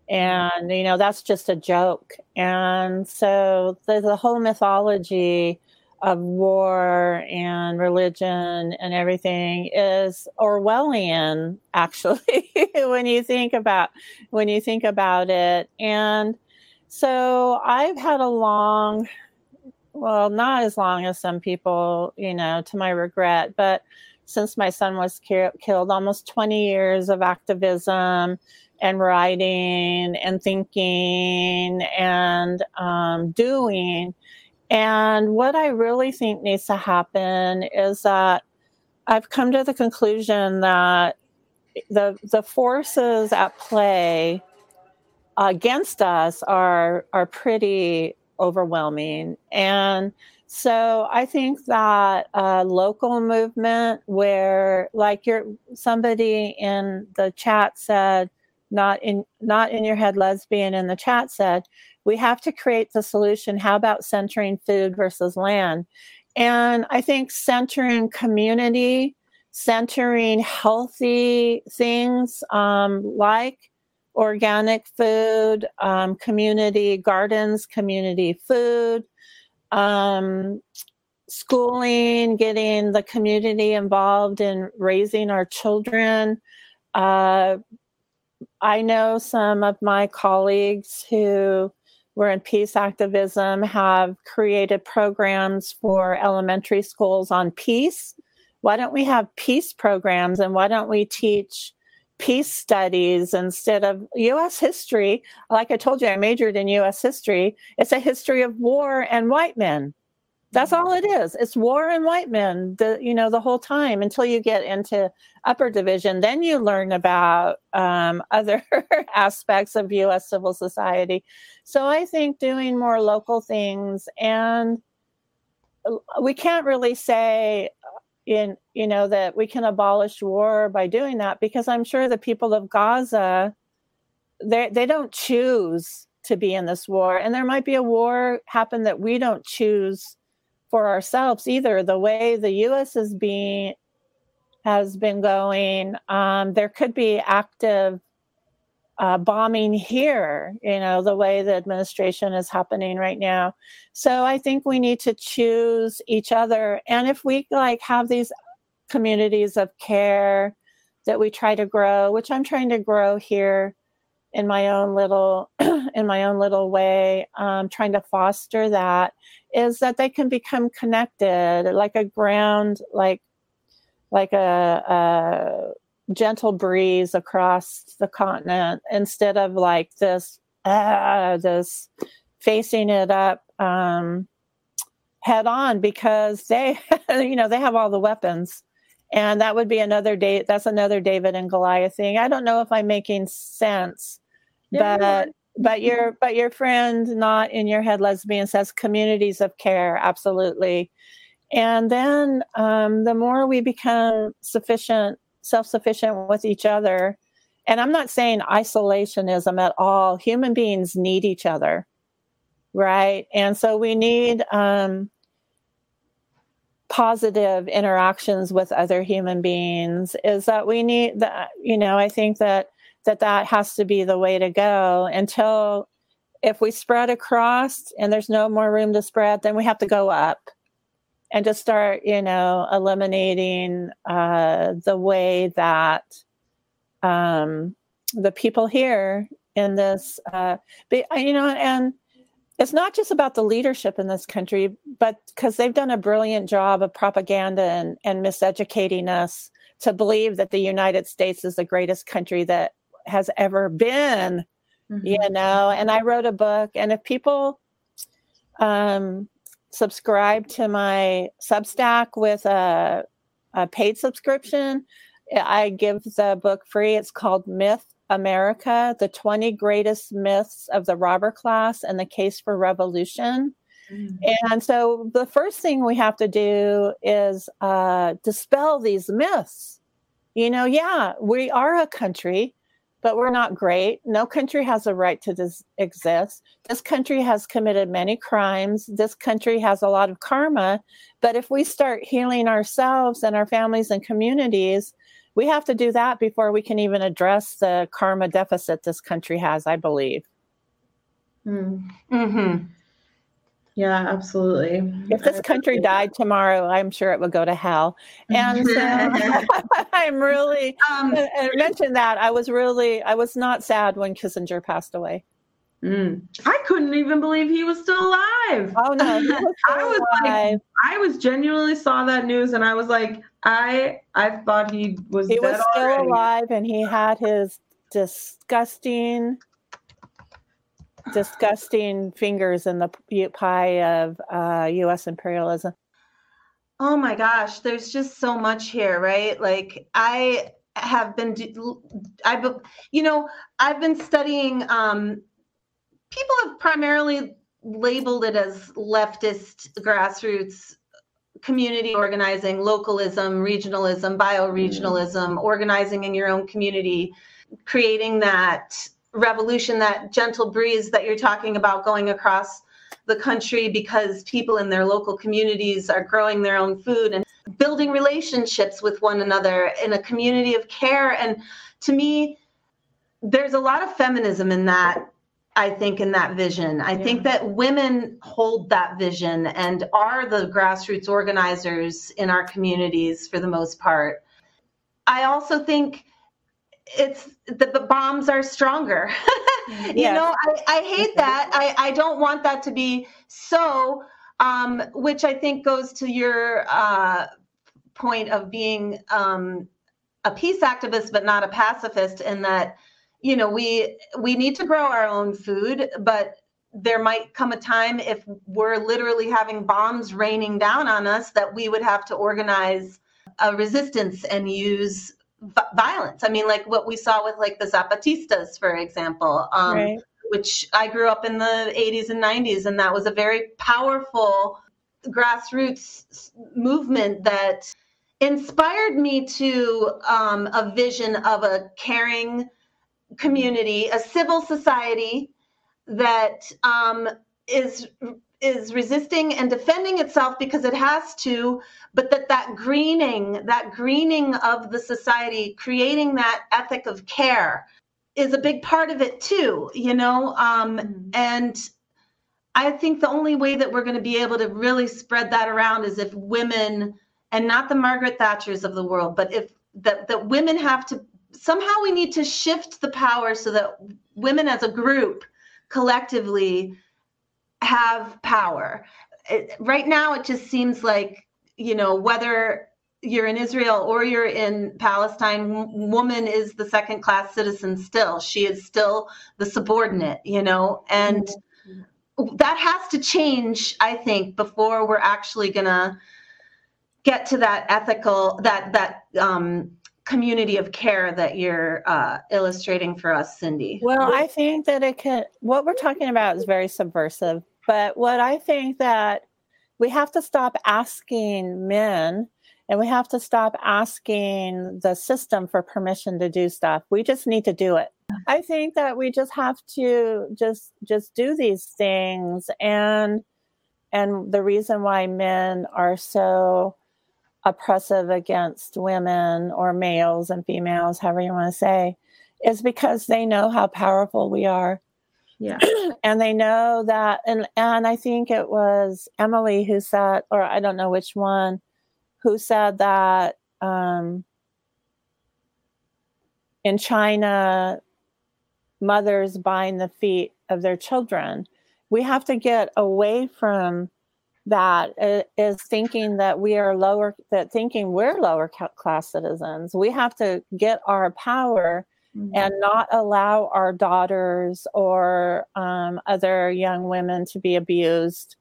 And, you know, that's just a joke. And so there's a whole mythology of war and religion and everything is Orwellian, actually, when you think about when you think about it. And so I've had a long, well, not as long as some people, you know, to my regret, but since my son was ki- killed, almost twenty years of activism and writing and thinking and um, doing. And what I really think needs to happen is that I've come to the conclusion that the the forces at play against us are are pretty overwhelming. And so I think that a local movement where, like you're, somebody in the chat said, not in not in your head lesbian in the chat said, we have to create the solution. How about centering food versus land? And I think centering community, centering healthy things um, like organic food, um, community gardens, community food, um, schooling, getting the community involved in raising our children. Uh, I know some of my colleagues who We're in peace activism have created programs for elementary schools on peace. Why don't we have peace programs, and why don't we teach peace studies instead of U S history? Like I told you, I majored in U S history. It's a history of war and white men. That's all it is. It's war and white men, the, you know, the whole time until you get into upper division. Then you learn about um, other aspects of U S civil society. So I think doing more local things, and we can't really say, in you know, that we can abolish war by doing that, because I'm sure the people of Gaza, they they don't choose to be in this war, and there might be a war happen that we don't choose for ourselves either. The way the U S is being has been going, um, there could be active uh, bombing here, you know, the way the administration is happening right now. So I think we need to choose each other. And if we like have these communities of care that we try to grow, which I'm trying to grow here in my own little, in my own little way, um, trying to foster that, is that they can become connected, like a ground, like, like a, a gentle breeze across the continent, instead of like this, ah, this facing it up, um, head on, because they, you know, they have all the weapons. And that would be another day. That's another David and Goliath thing. I don't know if I'm making sense, yeah, but yeah. but your but your friend, not in your head, lesbian, says communities of care, absolutely. And then um, the more we become sufficient, self-sufficient with each other, and I'm not saying isolationism at all. Human beings need each other, right? And so we need. Um, positive interactions with other human beings, is that we need that, you know, I think that, that that has to be the way to go until if we spread across and there's no more room to spread, then we have to go up and just start, you know, eliminating uh, the way that um, the people here in this, uh, be, you know, and it's not just about the leadership in this country, but because they've done a brilliant job of propaganda and, and miseducating us to believe that the United States is the greatest country that has ever been, mm-hmm. you know, and I wrote a book, and if people um, subscribe to my Substack with a, a paid subscription, I give the book free. It's called Myth America, the twenty Greatest Myths of the Robber Class and the Case for Revolution. Mm-hmm. And so the first thing we have to do is uh, dispel these myths. You know, yeah, we are a country, but we're not great. No country has a right to dis- exist. This country has committed many crimes. This country has a lot of karma. But if we start healing ourselves and our families and communities, we have to do that before we can even address the karma deficit this country has, I believe. Mm-hmm. Yeah, absolutely. If this country died tomorrow, I'm sure it would go to hell. And so I'm really, um, I mentioned that I was really, I was not sad when Kissinger passed away. Mm. I couldn't even believe he was still alive. Oh no, he was still I was alive. Like, I was genuinely saw that news, and I was like, I, I thought he was. He dead was still already. alive, and he had his disgusting, disgusting fingers in the pie of uh, U S imperialism. Oh my gosh, there's just so much here, right? Like I have been, I, you know, I've been studying. Um, People have primarily labeled it as leftist grassroots community organizing, localism, regionalism, bioregionalism, mm. organizing in your own community, creating that revolution, that gentle breeze that you're talking about going across the country because people in their local communities are growing their own food and building relationships with one another in a community of care. And to me, there's a lot of feminism in that. I think in that vision, I yeah. think that women hold that vision and are the grassroots organizers in our communities for the most part. I also think it's that the bombs are stronger. yes. You know, I, I hate that. I, I don't want that to be so, um, which I think goes to your uh, point of being um, a peace activist, but not a pacifist, in that you know, we we need to grow our own food, but there might come a time if we're literally having bombs raining down on us that we would have to organize a resistance and use violence. I mean, like what we saw with like the Zapatistas, for example, um, right. which I grew up in the eighties and nineties, and that was a very powerful grassroots movement that inspired me to um, a vision of a caring community, a civil society that um, is is resisting and defending itself because it has to, but that that greening, that greening of the society, creating that ethic of care is a big part of it too, you know? Um, and I think the only way that we're going to be able to really spread that around is if women, and not the Margaret Thatchers of the world, but if that, that women have to, somehow we need to shift the power so that women as a group collectively have power. It, right now, it just seems like, you know, whether you're in Israel or you're in Palestine, woman is the second class citizen still. She is still the subordinate, you know, and mm-hmm. that has to change, I think, before we're actually going to get to that ethical, that, that, um, community of care that you're uh, illustrating for us, Cindy. Well, I think that it can, what we're talking about is very subversive, but what I think that we have to stop asking men and we have to stop asking the system for permission to do stuff. We just need to do it. I think that we just have to just, just do these things. And, and the reason why men are so oppressive against women or males and females, however you want to say, is because they know how powerful we are. Yeah. And they know that, and, and I think it was Emily who said, or I don't know which one, who said that um, in China, mothers bind the feet of their children. We have to get away from that is thinking that we are lower, that thinking we're lower class citizens. We have to get our power mm-hmm. and not allow our daughters or um, other young women to be abused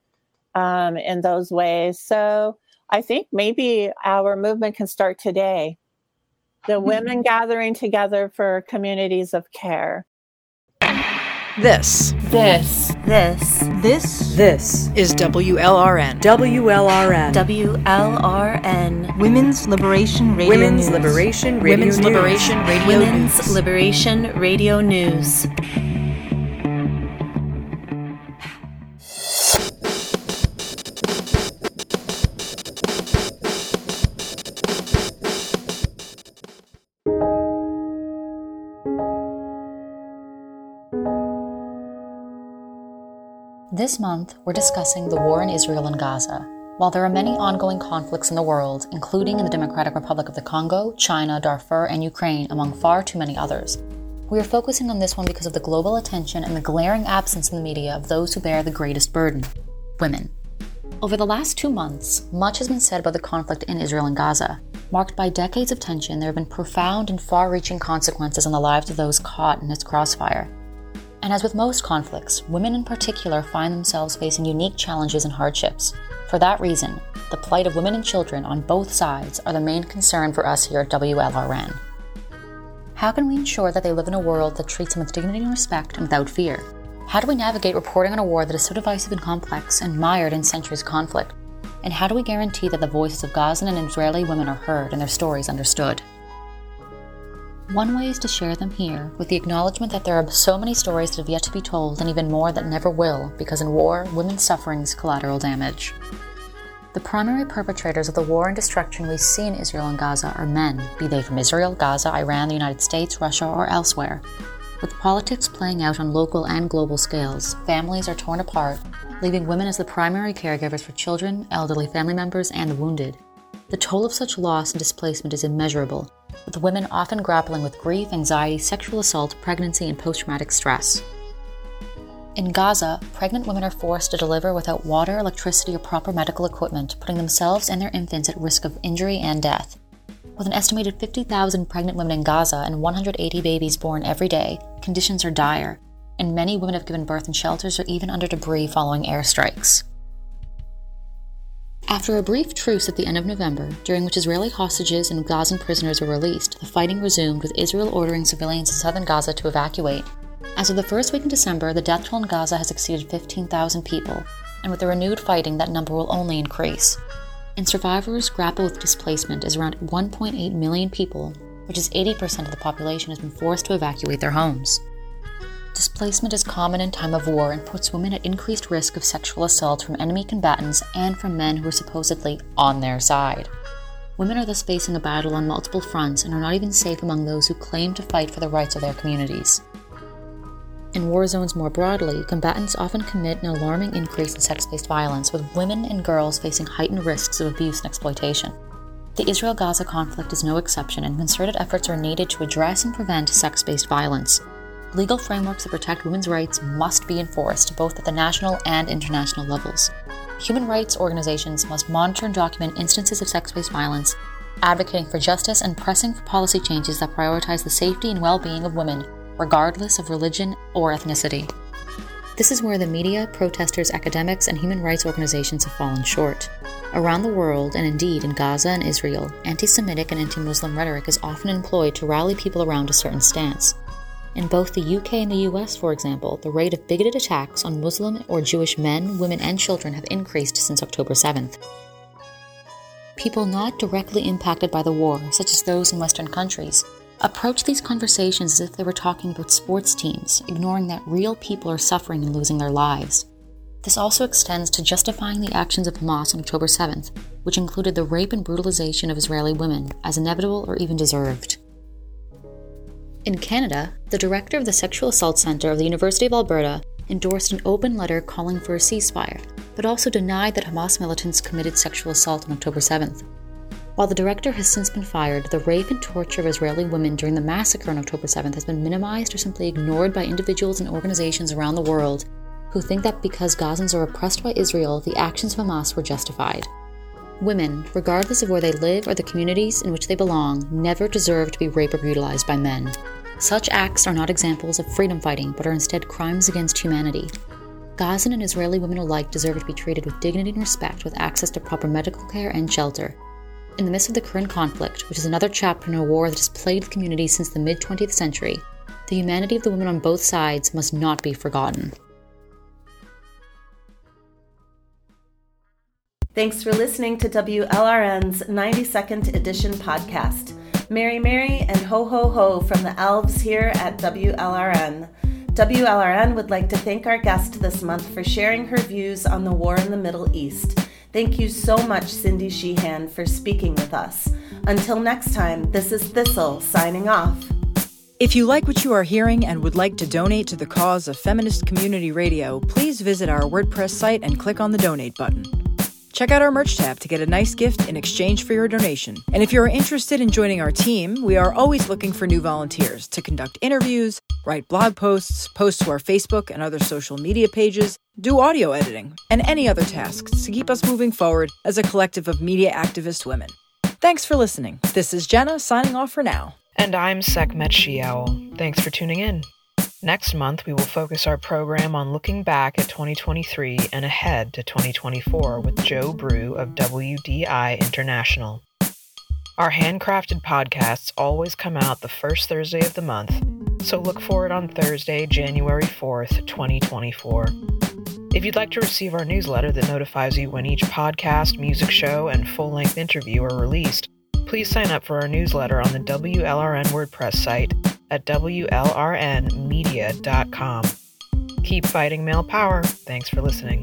um, in those ways. So I think maybe our movement can start today. The women gathering together for communities of care. This, this, this, this, this is W L R N. W L R N. W L R N. Women's Liberation Radio Women's News. Liberation Radio Women's News. Liberation Radio Women's News. Liberation Radio News. This month, we're discussing the war in Israel and Gaza. While there are many ongoing conflicts in the world, including in the Democratic Republic of the Congo, China, Darfur, and Ukraine, among far too many others, we are focusing on this one because of the global attention and the glaring absence in the media of those who bear the greatest burden, women. Over the last two months, much has been said about the conflict in Israel and Gaza. Marked by decades of tension, there have been profound and far-reaching consequences on the lives of those caught in its crossfire. And as with most conflicts, women in particular find themselves facing unique challenges and hardships. For that reason, the plight of women and children on both sides are the main concern for us here at W L R N. How can we ensure that they live in a world that treats them with dignity and respect and without fear? How do we navigate reporting on a war that is so divisive and complex and mired in centuries of conflict? And how do we guarantee that the voices of Gazan and Israeli women are heard and their stories understood? One way is to share them here, with the acknowledgement that there are so many stories that have yet to be told and even more that never will, because in war, women's suffering is collateral damage. The primary perpetrators of the war and destruction we see in Israel and Gaza are men, be they from Israel, Gaza, Iran, the United States, Russia, or elsewhere. With politics playing out on local and global scales, families are torn apart, leaving women as the primary caregivers for children, elderly family members, and the wounded. The toll of such loss and displacement is immeasurable, with women often grappling with grief, anxiety, sexual assault, pregnancy, and post-traumatic stress. In Gaza, pregnant women are forced to deliver without water, electricity, or proper medical equipment, putting themselves and their infants at risk of injury and death. With an estimated fifty thousand pregnant women in Gaza and one hundred eighty babies born every day, conditions are dire, and many women have given birth in shelters or even under debris following airstrikes. After a brief truce at the end of November, during which Israeli hostages and Gazan prisoners were released, the fighting resumed, with Israel ordering civilians in southern Gaza to evacuate. As of the first week in December, the death toll in Gaza has exceeded fifteen thousand people, and with the renewed fighting, that number will only increase. And survivors grapple with displacement as around one point eight million people, which is eighty percent of the population, has been forced to evacuate their homes. Displacement is common in time of war and puts women at increased risk of sexual assault from enemy combatants and from men who are supposedly on their side. Women are thus facing a battle on multiple fronts and are not even safe among those who claim to fight for the rights of their communities. in war zones more broadly, combatants often commit an alarming increase in sex-based violence, with women and girls facing heightened risks of abuse and exploitation. The Israel-Gaza conflict is no exception, and concerted efforts are needed to address and prevent sex-based violence. Legal frameworks that protect women's rights must be enforced, both at the national and international levels. Human rights organizations must monitor and document instances of sex-based violence, advocating for justice and pressing for policy changes that prioritize the safety and well-being of women, regardless of religion or ethnicity. This is where the media, protesters, academics, and human rights organizations have fallen short. Around the world, and indeed in Gaza and Israel, anti-Semitic and anti-Muslim rhetoric is often employed to rally people around a certain stance. In both the U K and the U S, for example, the rate of bigoted attacks on Muslim or Jewish men, women, and children have increased since October seventh. People not directly impacted by the war, such as those in Western countries, approach these conversations as if they were talking about sports teams, ignoring that real people are suffering and losing their lives. This also extends to justifying the actions of Hamas on October seventh, which included the rape and brutalization of Israeli women, as inevitable or even deserved. In Canada, the director of the Sexual Assault Centre of the University of Alberta endorsed an open letter calling for a ceasefire, but also denied that Hamas militants committed sexual assault on October seventh. While the director has since been fired, the rape and torture of Israeli women during the massacre on October seventh has been minimized or simply ignored by individuals and organizations around the world who think that because Gazans are oppressed by Israel, the actions of Hamas were justified. Women, regardless of where they live or the communities in which they belong, never deserve to be raped or brutalized by men. Such acts are not examples of freedom fighting, but are instead crimes against humanity. Gazan and Israeli women alike deserve to be treated with dignity and respect, with access to proper medical care and shelter. In the midst of the current conflict, which is another chapter in a war that has plagued communities since the mid-twentieth century, the humanity of the women on both sides must not be forgotten. Thanks for listening to W L R N's ninety-second Edition podcast. Merry Merry and Ho Ho Ho from the elves here at W L R N. W L R N would like to thank our guest this month for sharing her views on the war in the Middle East. Thank you so much, Cindy Sheehan, for speaking with us. Until next time, this is Thistle signing off. If you like what you are hearing and would like to donate to the cause of feminist community radio, please visit our WordPress site and click on the donate button. Check out our merch tab to get a nice gift in exchange for your donation. And if you're interested in joining our team, we are always looking for new volunteers to conduct interviews, write blog posts, post to our Facebook and other social media pages, do audio editing, and any other tasks to keep us moving forward as a collective of media activist women. Thanks for listening. This is Jenna signing off for now. And I'm Sekhmet Sheowl. Thanks for tuning in. Next month, we will focus our program on looking back at twenty twenty-three and ahead to twenty twenty-four with Joe Brew of W D I International. Our handcrafted podcasts always come out the first Thursday of the month, so look for it on Thursday, January fourth, twenty twenty-four. If you'd like to receive our newsletter that notifies you when each podcast, music show, and full-length interview are released, please sign up for our newsletter on the W L R N WordPress site at W L R N media dot com. Keep fighting male power. Thanks for listening.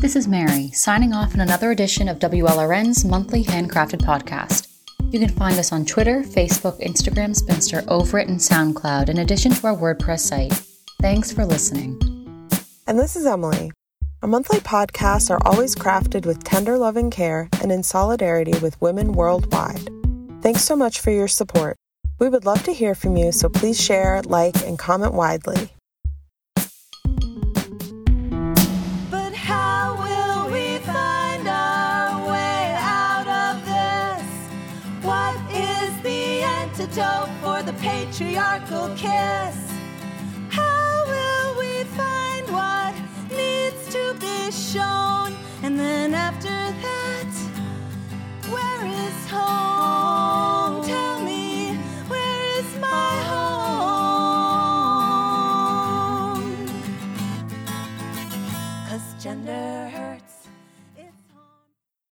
This is Mary, signing off in another edition of W L R N's monthly handcrafted podcast. You can find us on Twitter, Facebook, Instagram, Spinster, Overit, and SoundCloud, in addition to our WordPress site. Thanks for listening. And this is Emily. Our monthly podcasts are always crafted with tender love and care and in solidarity with women worldwide. Thanks so much for your support. We would love to hear from you, so please share, like, and comment widely. But how will we find our way out of this? What is the antidote for the patriarchal kiss? How will we find what needs to be shown? And then after that, where is home? Tell me. My home, 'cause gender hurts.